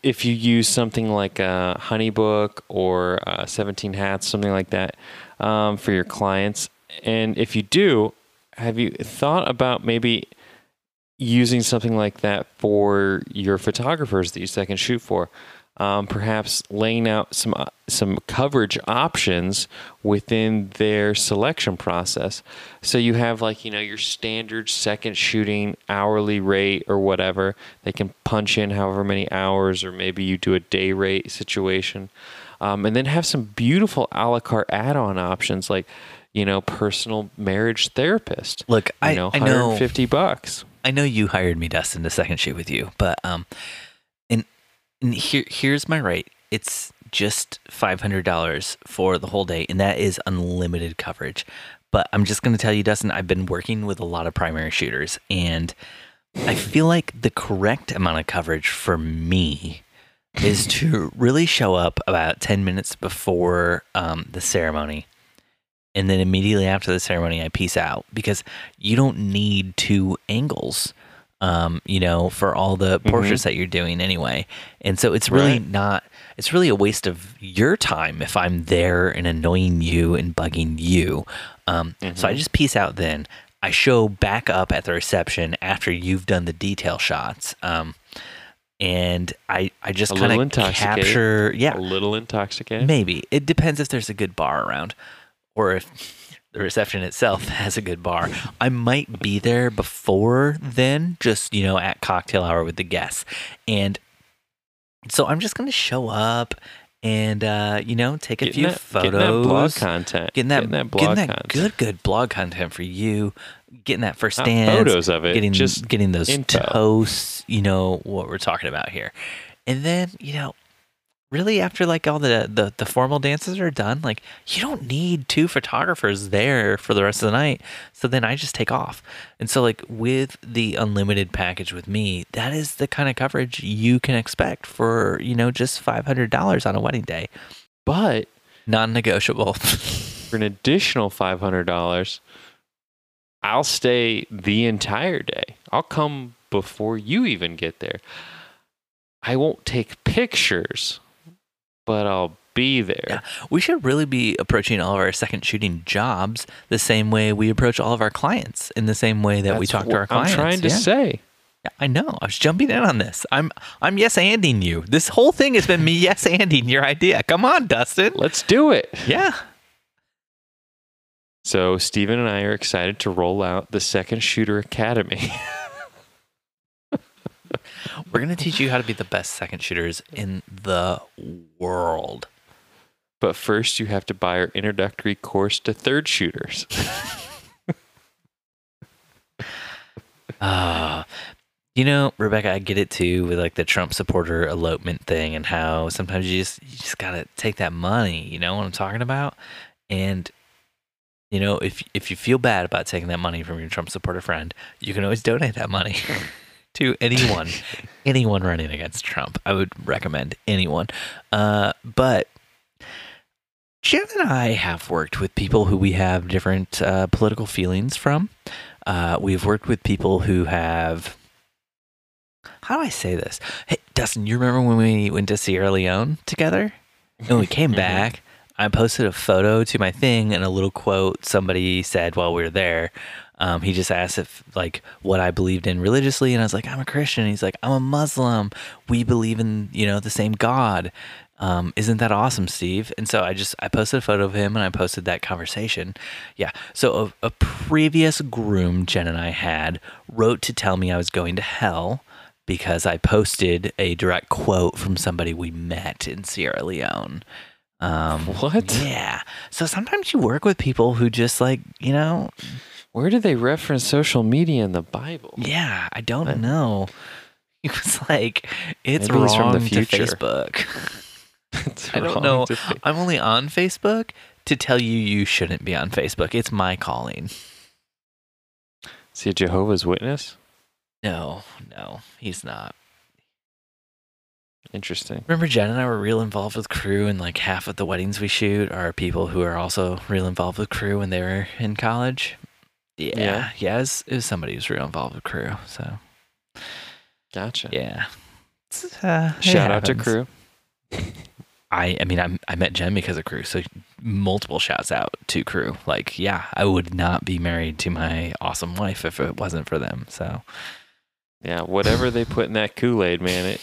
if you use something like a Honeybook or 17 Hats, something like that, for your clients. And if you do, have you thought about maybe using something like that for your photographers that you second shoot for? Perhaps laying out some coverage options within their selection process. So you have your standard second shooting hourly rate or whatever. They can punch in however many hours, or maybe you do a day rate situation. And then have some beautiful a la carte add-on options like personal marriage therapist. Look, I know $150. I know you hired me, Dustin, to second shoot with you, but and here's my rate. It's just $500 for the whole day, and that is unlimited coverage. But I'm just going to tell you, Dustin, I've been working with a lot of primary shooters, and I feel like the correct amount of coverage for me is to really show up about 10 minutes before the ceremony. And then immediately after the ceremony, I peace out, because you don't need two angles for all the portraits that you're doing anyway. And so it's really it's really a waste of your time if I'm there and annoying you and bugging you. So I just peace out then. I show back up at the reception after you've done the detail shots. And I just kind of capture. Yeah. A little intoxicated. Maybe. It depends if there's a good bar around, or if the reception itself has a good bar. I might be there before then, just, you know, at cocktail hour with the guests. And so I'm just going to show up and, you know, take a few photos. Getting that blog content. Getting that good blog content for you. Getting that first dance. Photos of it. Getting those info. Toasts, you know, what we're talking about here. And then, you know, really after like all the formal dances are done, like you don't need two photographers there for the rest of the night. So then I just take off. And so like with the unlimited package with me, that is the kind of coverage you can expect for, you know, just $500 on a wedding day. But non-negotiable. For an additional $500, I'll stay the entire day. I'll come before you even get there. I won't take pictures, but I'll be there. Yeah, we should really be approaching all of our second shooting jobs the same way we approach all of our clients, in the same way that we talk to our clients. I'm trying to say. I know. I was jumping in on this. I'm yes-anding you. This whole thing has been me yes-anding your idea. Come on, Dustin. Let's do it. Yeah. So Stephen and I are excited to roll out the Second Shooter Academy. We're going to teach you how to be the best second shooters in the world. But first, you have to buy our introductory course to third shooters. You know, Rebecca, I get it too with like the Trump supporter elopement thing and how sometimes you just got to take that money. You know what I'm talking about? And, you know, if you feel bad about taking that money from your Trump supporter friend, you can always donate that money. To anyone running against Trump. I would recommend anyone. But Jen and I have worked with people who we have different political feelings from. We've worked with people who have... How do I say this? Hey, Dustin, you remember when we went to Sierra Leone together? And we came back. I posted a photo to my thing and a little quote somebody said while we were there. He just asked if like what I believed in religiously. And I was like, I'm a Christian. And he's like, I'm a Muslim. We believe in, you know, the same God. Isn't that awesome, Steve? And so I posted a photo of him and I posted that conversation. Yeah. So a previous groom Jen and I had wrote to tell me I was going to hell because I posted a direct quote from somebody we met in Sierra Leone. What? Yeah. So sometimes you work with people who just like, you know... Where do they reference social media in the Bible? Yeah, I don't know. It was like, it's wrong from the future. To Facebook. I don't know. I'm only on Facebook to tell you shouldn't be on Facebook. It's my calling. Is he a Jehovah's Witness? No, he's not. Interesting. Remember Jen and I were real involved with crew, and like half of the weddings we shoot are people who are also real involved with crew when they were in college? Yeah. It was somebody who's real involved with crew. So, gotcha. Yeah. Shout out to crew. I mean, I met Jen because of crew. So multiple shouts out to crew. Like, yeah, I would not be married to my awesome wife if it wasn't for them. So, yeah, whatever they put in that Kool-Aid, man,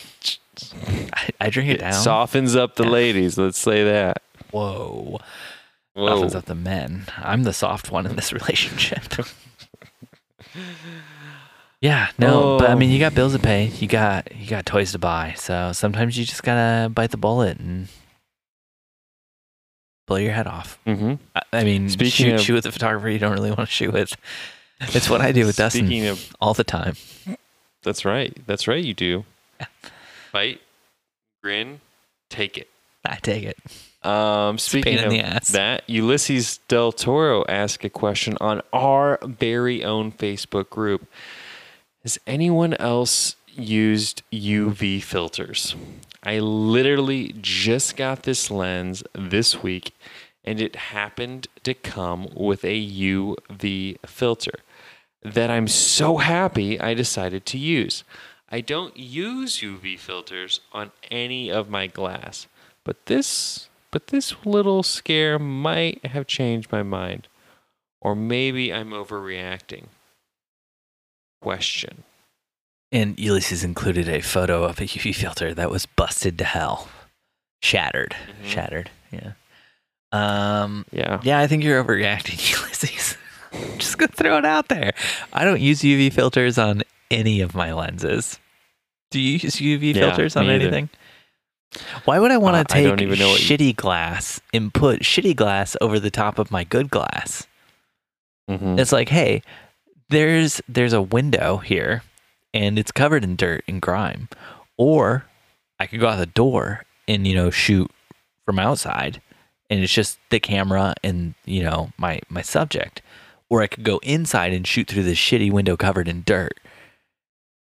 I drink it down. Softens up the ladies. Let's say that. Whoa. Softens up the men. I'm the soft one in this relationship. But I mean, you got bills to pay. You got toys to buy. So sometimes you just gotta bite the bullet and blow your head off. Mm-hmm. Shoot with a photographer you don't really want to shoot with. That's what I do with Dustin all the time. That's right. You do. Yeah. Bite, grin, take it. I take it. Speaking of that, Ulysses Del Toro asked a question on our very own Facebook group. Has anyone else used UV filters? I literally just got this lens this week, and it happened to come with a UV filter that I'm so happy I decided to use. I don't use UV filters on any of my glass, but this little scare might have changed my mind. Or maybe I'm overreacting. Question. And Ulysses included a photo of a UV filter that was busted to hell. Shattered. Mm-hmm. Shattered, yeah. Yeah, I think you're overreacting, Ulysses. gonna throw it out there. I don't use UV filters on any of my lenses. Do you use UV filters on anything? Why would I want to take shitty glass and put shitty glass over the top of my good glass? Mm-hmm. It's like, hey, there's a window here, and it's covered in dirt and grime. Or I could go out the door and, you know, shoot from outside, and it's just the camera and, you know, my subject. Or I could go inside and shoot through this shitty window covered in dirt.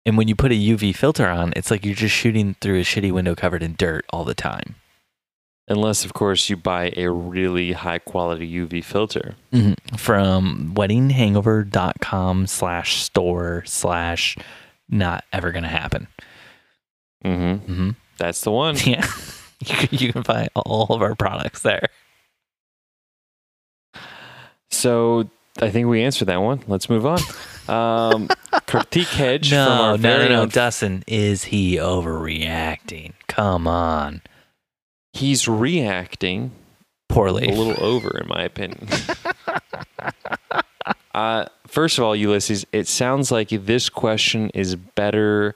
And when you put a UV filter on, it's like you're just shooting through a shitty window covered in dirt all the time. Unless, of course, you buy a really high-quality UV filter. Mm-hmm. From weddinghangover.com/store/not-ever-gonna-happen. Mm-hmm. Mm-hmm. That's the one. Yeah. You can buy all of our products there. So I think we answered that one. Let's move on. Critique Hedge from our very own... Dustin, is he overreacting? Come on. He's reacting poorly. A little over, in my opinion. First of all, Ulysses, it sounds like this question is better...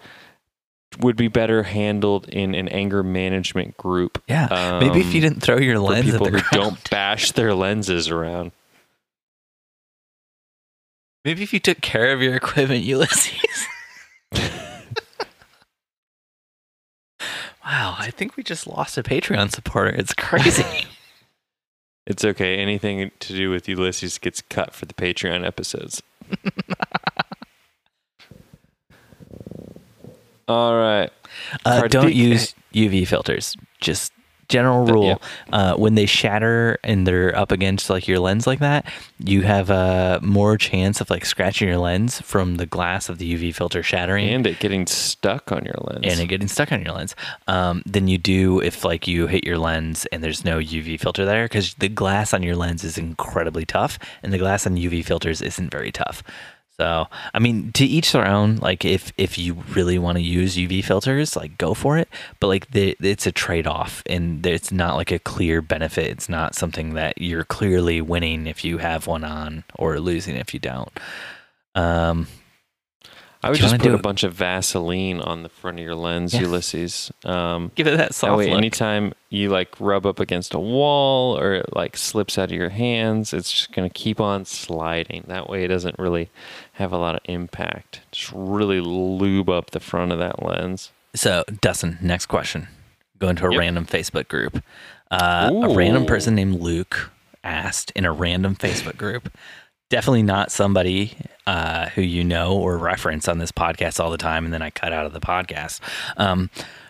would be better handled in an anger management group. Yeah, maybe if you didn't throw your lens at the ground. People who don't bash their lenses around. Maybe if you took care of your equipment, Ulysses. Wow, I think we just lost a Patreon supporter. It's crazy. It's okay. Anything to do with Ulysses gets cut for the Patreon episodes. All right. Don't use UV filters. Just general rule. Yeah. When they shatter and they're up against like your lens like that, you have a more chance of like scratching your lens from the glass of the UV filter shattering and it getting stuck on your lens. Than you do if like you hit your lens and there's no UV filter there, because the glass on your lens is incredibly tough and the glass on UV filters isn't very tough. So, I mean, to each their own. Like, if you really want to use UV filters, like, go for it. But, like, it's a trade-off, and it's not, like, a clear benefit. It's not something that you're clearly winning if you have one on or losing if you don't. I would just put a bunch of Vaseline on the front of your lens, Ulysses. Give it that soft look. Anytime you, like, rub up against a wall or it, like, slips out of your hands, it's just going to keep on sliding. That way it doesn't really have a lot of impact. Just really lube up the front of that lens. So, Dustin, next question. Go into a random Facebook group. A random person named Luke asked in a random Facebook group. Definitely not somebody who you know or reference on this podcast all the time, and then I cut out of the podcast.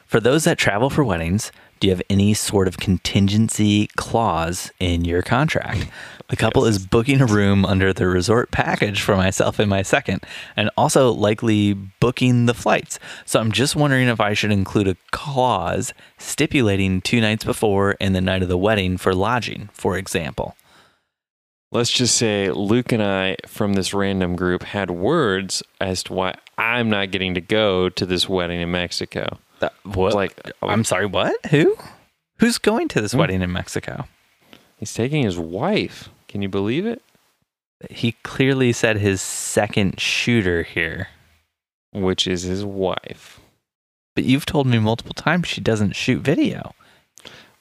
For those that travel for weddings, do you have any sort of contingency clause in your contract? The couple is booking a room under the resort package for myself and my second, and also likely booking the flights. So I'm just wondering if I should include a clause stipulating 2 nights before and the night of the wedding for lodging, for example. Let's just say Luke and I from this random group had words as to why I'm not getting to go to this wedding in Mexico. What? Like, I'm sorry, what? Who? Who's going to this wedding in Mexico? He's taking his wife. Can you believe it? He clearly said his second shooter here. Which is his wife. But you've told me multiple times she doesn't shoot video.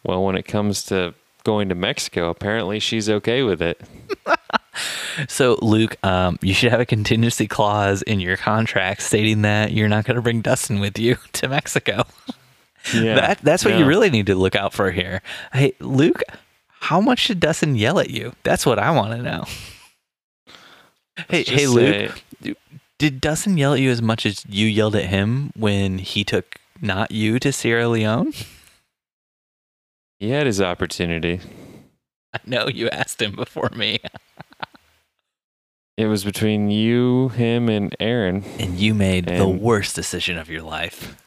Well, when it comes to going to Mexico, apparently she's okay with it. So, Luke, you should have a contingency clause in your contract stating that you're not going to bring Dustin with you to Mexico. Yeah, that's what you really need to look out for here. Hey, Luke, how much did Dustin yell at you? That's what I want to know. Hey, Luke, did Dustin yell at you as much as you yelled at him when he took not you to Sierra Leone? He had his opportunity. I know you asked him before me. It was between you, him, and Aaron. And you made the worst decision of your life.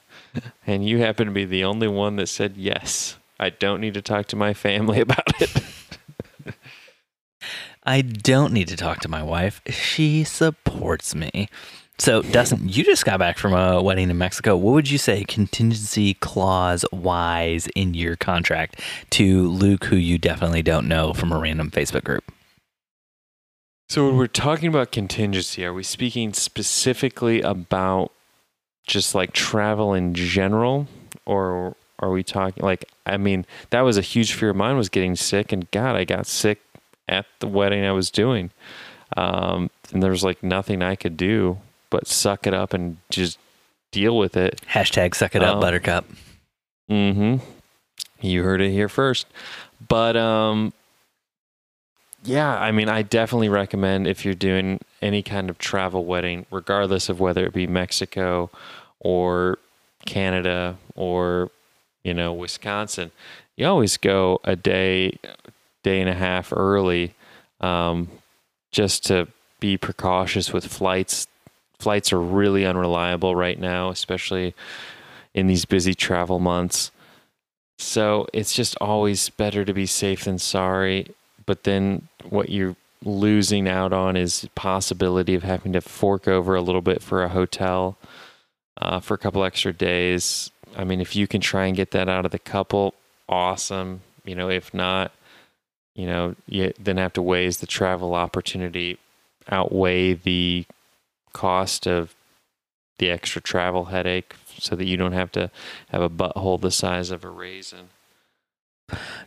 And you happen to be the only one that said yes. I don't need to talk to my family about it. I don't need to talk to my wife. She supports me. So, Dustin, you just got back from a wedding in Mexico. What would you say contingency clause-wise in your contract to Luke, who you definitely don't know from a random Facebook group? So when we're talking about contingency, are we speaking specifically about just like travel in general, or are we talking like, I mean, that was a huge fear of mine was getting sick, and God, I got sick at the wedding I was doing. And there was like nothing I could do but suck it up and just deal with it. Hashtag suck it up, buttercup. Mm-hmm. You heard it here first. But, yeah, I mean, I definitely recommend if you're doing any kind of travel wedding, regardless of whether it be Mexico or Canada or, you know, Wisconsin, you always go a day and a half early, just to be precautious with flights. Flights are really unreliable right now, especially in these busy travel months. So it's just always better to be safe than sorry. But then what you're losing out on is the possibility of having to fork over a little bit for a hotel for a couple extra days. I mean, if you can try and get that out of the couple, awesome. You know, if not, you know, you then have to weigh the travel opportunity outweigh the cost of the extra travel headache so that you don't have to have a butthole the size of a raisin.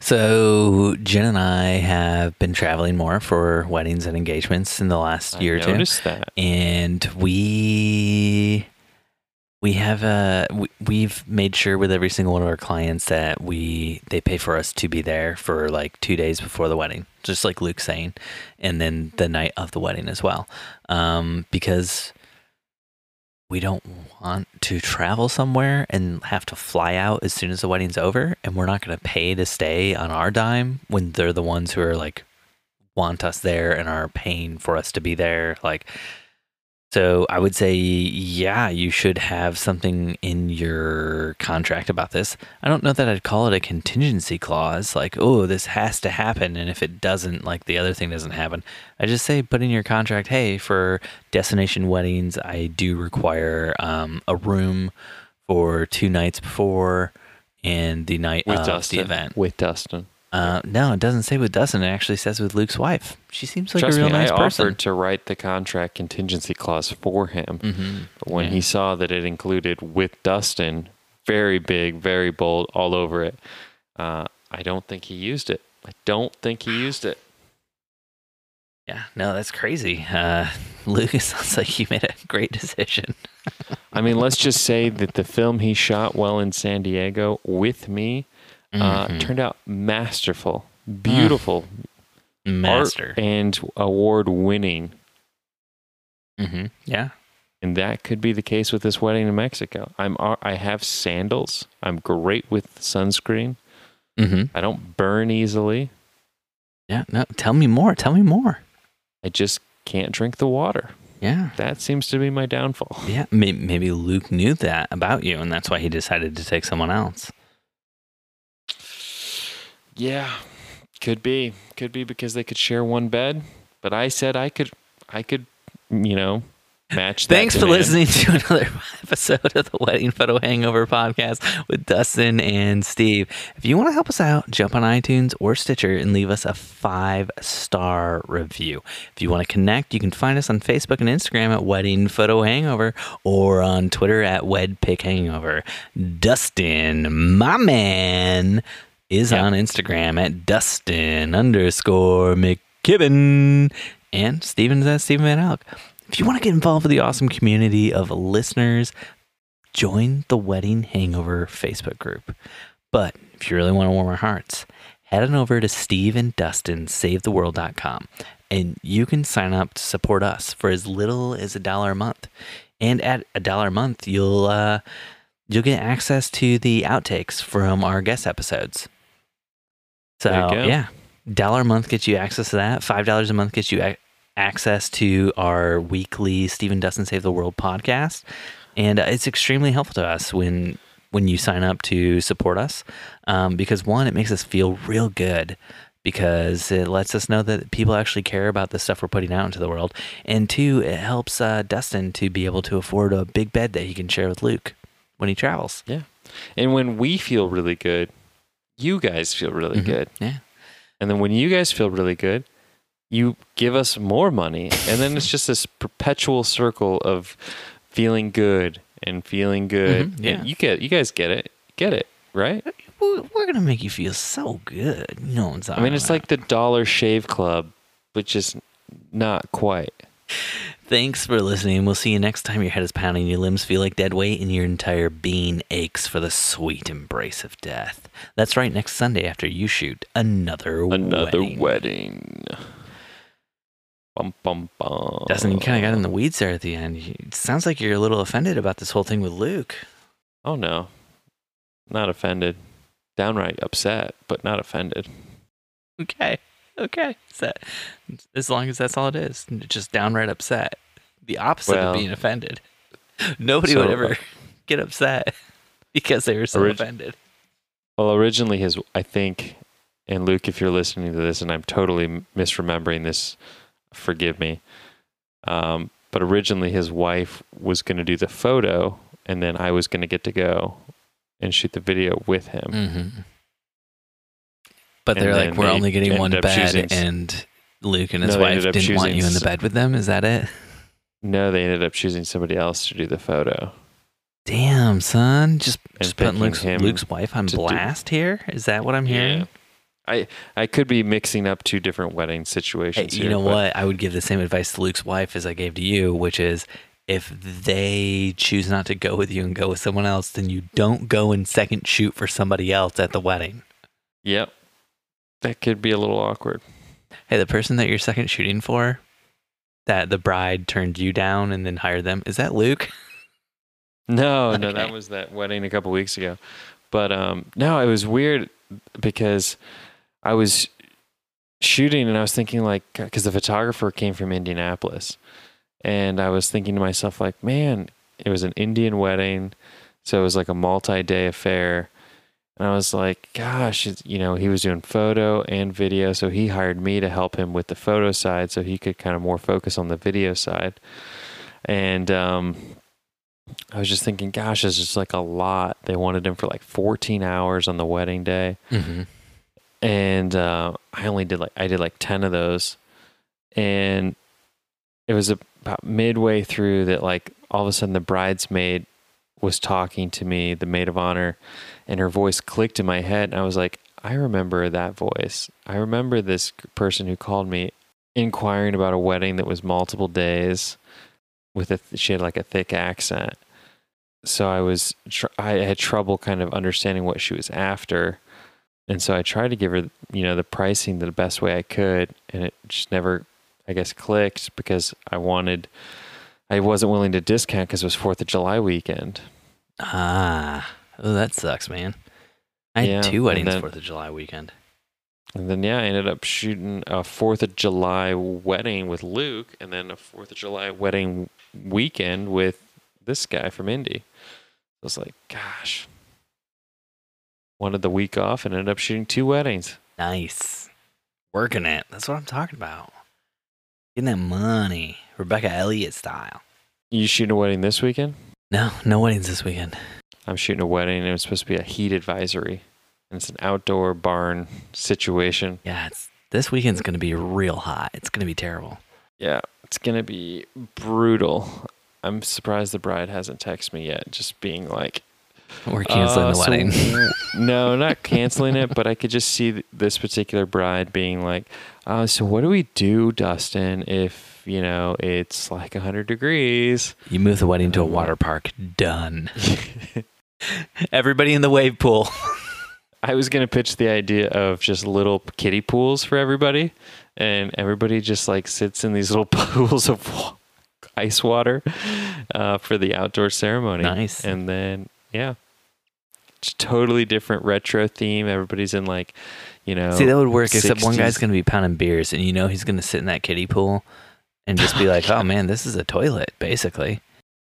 So Jen and I have been traveling more for weddings and engagements in the last year or two. I noticed that. And we have we've made sure with every single one of our clients that they pay for us to be there for like 2 days before the wedding, just like Luke's saying, and then the night of the wedding as well, because we don't want to travel somewhere and have to fly out as soon as the wedding's over, and we're not going to pay to stay on our dime when they're the ones who are like want us there and are paying for us to be there. Like, so I would say, yeah, you should have something in your contract about this. I don't know that I'd call it a contingency clause, like, oh, this has to happen, and if it doesn't, like, the other thing doesn't happen. I just say put in your contract, hey, for destination weddings, I do require a room for 2 nights before and the night of the event. With Dustin. No, it doesn't say with Dustin. It actually says with Luke's wife. She seems like a real nice person. I offered to write the contract contingency clause for him. Mm-hmm. But when he saw that it included with Dustin, very big, very bold, all over it, I don't think he used it. Yeah, no, that's crazy. Luke, it sounds like you made a great decision. I mean, let's just say that the film he shot while in San Diego with me turned out masterful, beautiful, art and award-winning. Mm-hmm. Yeah, and that could be the case with this wedding in Mexico. I have sandals. I'm great with sunscreen. Mm-hmm. I don't burn easily. Yeah, no. Tell me more. I just can't drink the water. Yeah, that seems to be my downfall. Yeah, maybe Luke knew that about you, and that's why he decided to take someone else. Yeah, could be because they could share one bed. But I said I could, you know, match that. Thanks for listening to another episode of the Wedding Photo Hangover Podcast with Dustin and Steve. If you want to help us out, jump on iTunes or Stitcher and leave us a 5-star review. If you want to connect, you can find us on Facebook and Instagram at Wedding Photo Hangover or on Twitter at WedPicHangover. Dustin, my man, is on Instagram at Dustin_McKibben, and Steven's at Stephen Van Elk. If you want to get involved with the awesome community of listeners, join the Wedding Hangover Facebook group. But if you really want to warm our hearts, head on over to Steve and Dustin SaveTheWorld.com, and you can sign up to support us for as little as $1 a month. And at $1 a month, you'll get access to the outtakes from our guest episodes. So, yeah, $1 a month gets you access to that. $5 a month gets you access to our weekly Steve and Dustin Save the World podcast. And it's extremely helpful to us when you sign up to support us. Because, one, it makes us feel real good because it lets us know that people actually care about the stuff we're putting out into the world. And, two, it helps Dustin to be able to afford a big bed that he can share with Luke when he travels. Yeah. And when we feel really good, you guys feel really good. Yeah. And then when you guys feel really good, you give us more money. And then it's just this perpetual circle of feeling good and feeling good. Mm-hmm, yeah. And you guys get it, right? We're going to make you feel so good. You know what I'm talking about. I mean, it's like the Dollar Shave Club, but just not quite. Thanks for listening. We'll see you next time. Your head is pounding, your limbs feel like dead weight, and your entire being aches for the sweet embrace of death. That's right, next Sunday after you shoot another wedding. Bum, bum, bum. Dustin, you kind of got in the weeds there at the end. It sounds like you're a little offended about this whole thing with Luke. Oh, no. Not offended. Downright upset, but not offended. Okay. As long as that's all it is. Just downright upset. The opposite of being offended. Nobody would ever get upset because they were so offended. Well, originally I think, and Luke, if you're listening to this, and I'm totally misremembering this, forgive me. But originally his wife was going to do the photo, and then I was going to get to go and shoot the video with him. Mm-hmm. But they're like, we're only getting one bed, and Luke and his wife didn't want you in the bed with them? Is that it? No, they ended up choosing somebody else to do the photo. Damn, son. Just putting Luke's wife on blast here? Is that what I'm hearing? Yeah. I could be mixing up two different wedding situations here. You know what? I would give the same advice to Luke's wife as I gave to you, which is, if they choose not to go with you and go with someone else, then you don't go and second shoot for somebody else at the wedding. Yep. That could be a little awkward. Hey, the person that you're second shooting for, that the bride turned you down and then hired them, is that Luke? No, that was that wedding a couple weeks ago. But no, it was weird because I was shooting and I was thinking, like, because the photographer came from Indianapolis, and I was thinking to myself, like, man, it was an Indian wedding, so it was like a multi-day affair. And I was like, gosh, he was doing photo and video, so he hired me to help him with the photo side so he could kind of more focus on the video side. And I was just thinking, gosh, it's just like a lot. They wanted him for like 14 hours on the wedding day. Mm-hmm. And I did like 10 of those. And it was about midway through that, like, all of a sudden the bridesmaid was talking to me, the maid of honor, and her voice clicked in my head. And I was like, I remember that voice. I remember this person who called me inquiring about a wedding that was multiple days with she had like a thick accent. So I had trouble kind of understanding what she was after. And so I tried to give her, the pricing the best way I could. And it just never, I guess, clicked because I wasn't willing to discount because it was 4th of July weekend. Ah, oh, that sucks, man. I had two weddings 4th of July weekend. And then, I ended up shooting a 4th of July wedding with Luke and then a 4th of July wedding weekend with this guy from Indy. I was like, gosh. Wanted the week off and ended up shooting two weddings. Nice. Working it. That's what I'm talking about. Getting that money. Rebecca Elliott style. You shooting a wedding this weekend? No weddings this weekend. I'm shooting a wedding, and it's supposed to be a heat advisory. And it's an outdoor barn situation. Yeah, this weekend's going to be real hot. It's going to be terrible. Yeah, it's going to be brutal. I'm surprised the bride hasn't texted me yet, just being like, we're canceling the wedding. No, not canceling it, but I could just see this particular bride being like, so what do we do, Dustin, if, it's like 100 degrees? You move the wedding to a water park. Done. Everybody in the wave pool. I was going to pitch the idea of just little kiddie pools for everybody, and everybody just like sits in these little pools of ice water for the outdoor ceremony. Nice. And then... yeah. It's a totally different retro theme. Everybody's in like, see, that would work, 60s. Except one guy's going to be pounding beers, and he's going to sit in that kiddie pool and just be like, oh man, this is a toilet, basically.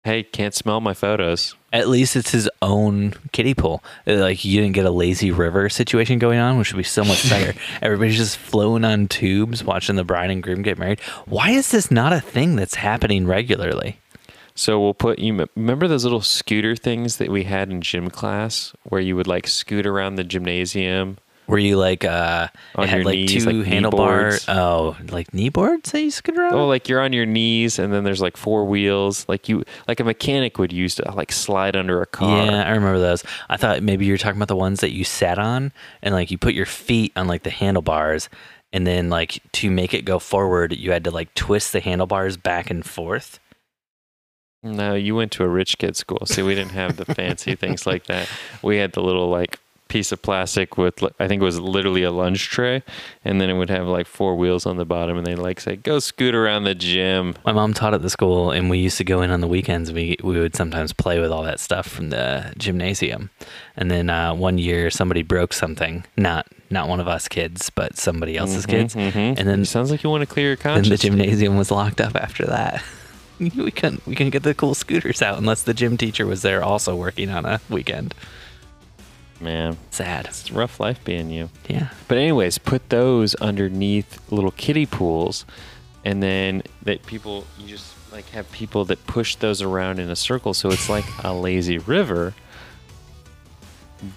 Hey, can't smell my photos. At least it's his own kiddie pool. Like, you didn't get a lazy river situation going on, which would be so much better. Everybody's just floating on tubes, watching the bride and groom get married. Why is this not a thing that's happening regularly? So we'll put, remember those little scooter things that we had in gym class where you would like scoot around the gymnasium Were you like, it had like knees, two like handlebar, oh, like knee boards that you scoot around? Oh, like you're on your knees and then there's like four wheels, like you, like a mechanic would use to like slide under a car. Yeah, I remember those. I thought maybe you were talking about the ones that you sat on and like you put your feet on like the handlebars and then like to make it go forward, you had to like twist the handlebars back and forth. No, you went to a rich kid school. See, we didn't have the fancy things like that. We had the little like piece of plastic with, I think it was literally a lunch tray. And then it would have like four wheels on the bottom. And they like say, go scoot around the gym. My mom taught at the school and we used to go in on the weekends. We would sometimes play with all that stuff from the gymnasium. And then one year somebody broke something, not one of us kids, but somebody else's kids. Mm-hmm. And then it sounds like you want to clear your conscience. Then the gymnasium was locked up after that. We couldn't get the cool scooters out unless the gym teacher was there also working on a weekend. Man. Sad. It's a rough life being you. Yeah. But anyways, put those underneath little kiddie pools and then that people, you just like have people that push those around in a circle so it's like a lazy river,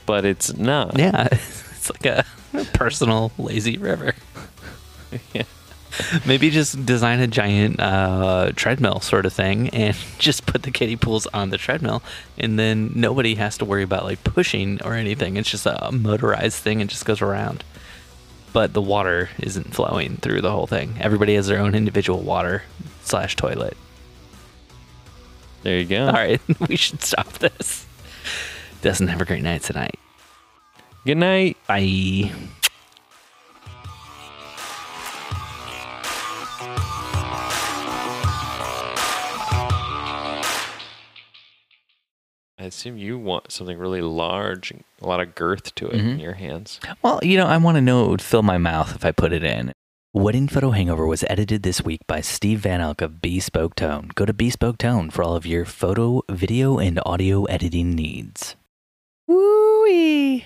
but it's not. Yeah. It's like a personal lazy river. Yeah. Maybe just design a giant treadmill sort of thing and just put the kiddie pools on the treadmill and then nobody has to worry about like pushing or anything. It's just a motorized thing and just goes around. But the water isn't flowing through the whole thing. Everybody has their own individual water/toilet. There you go. All right. We should stop this. Doesn't have a great night tonight. Good night. Bye. I assume you want something really large, a lot of girth to it in your hands. Well, you know, I want to know it would fill my mouth if I put it in. Wedding Photo Hangover was edited this week by Steve Van Elk of Bespoke Tone. Go to Bespoke Tone for all of your photo, video, and audio editing needs. Woo-wee!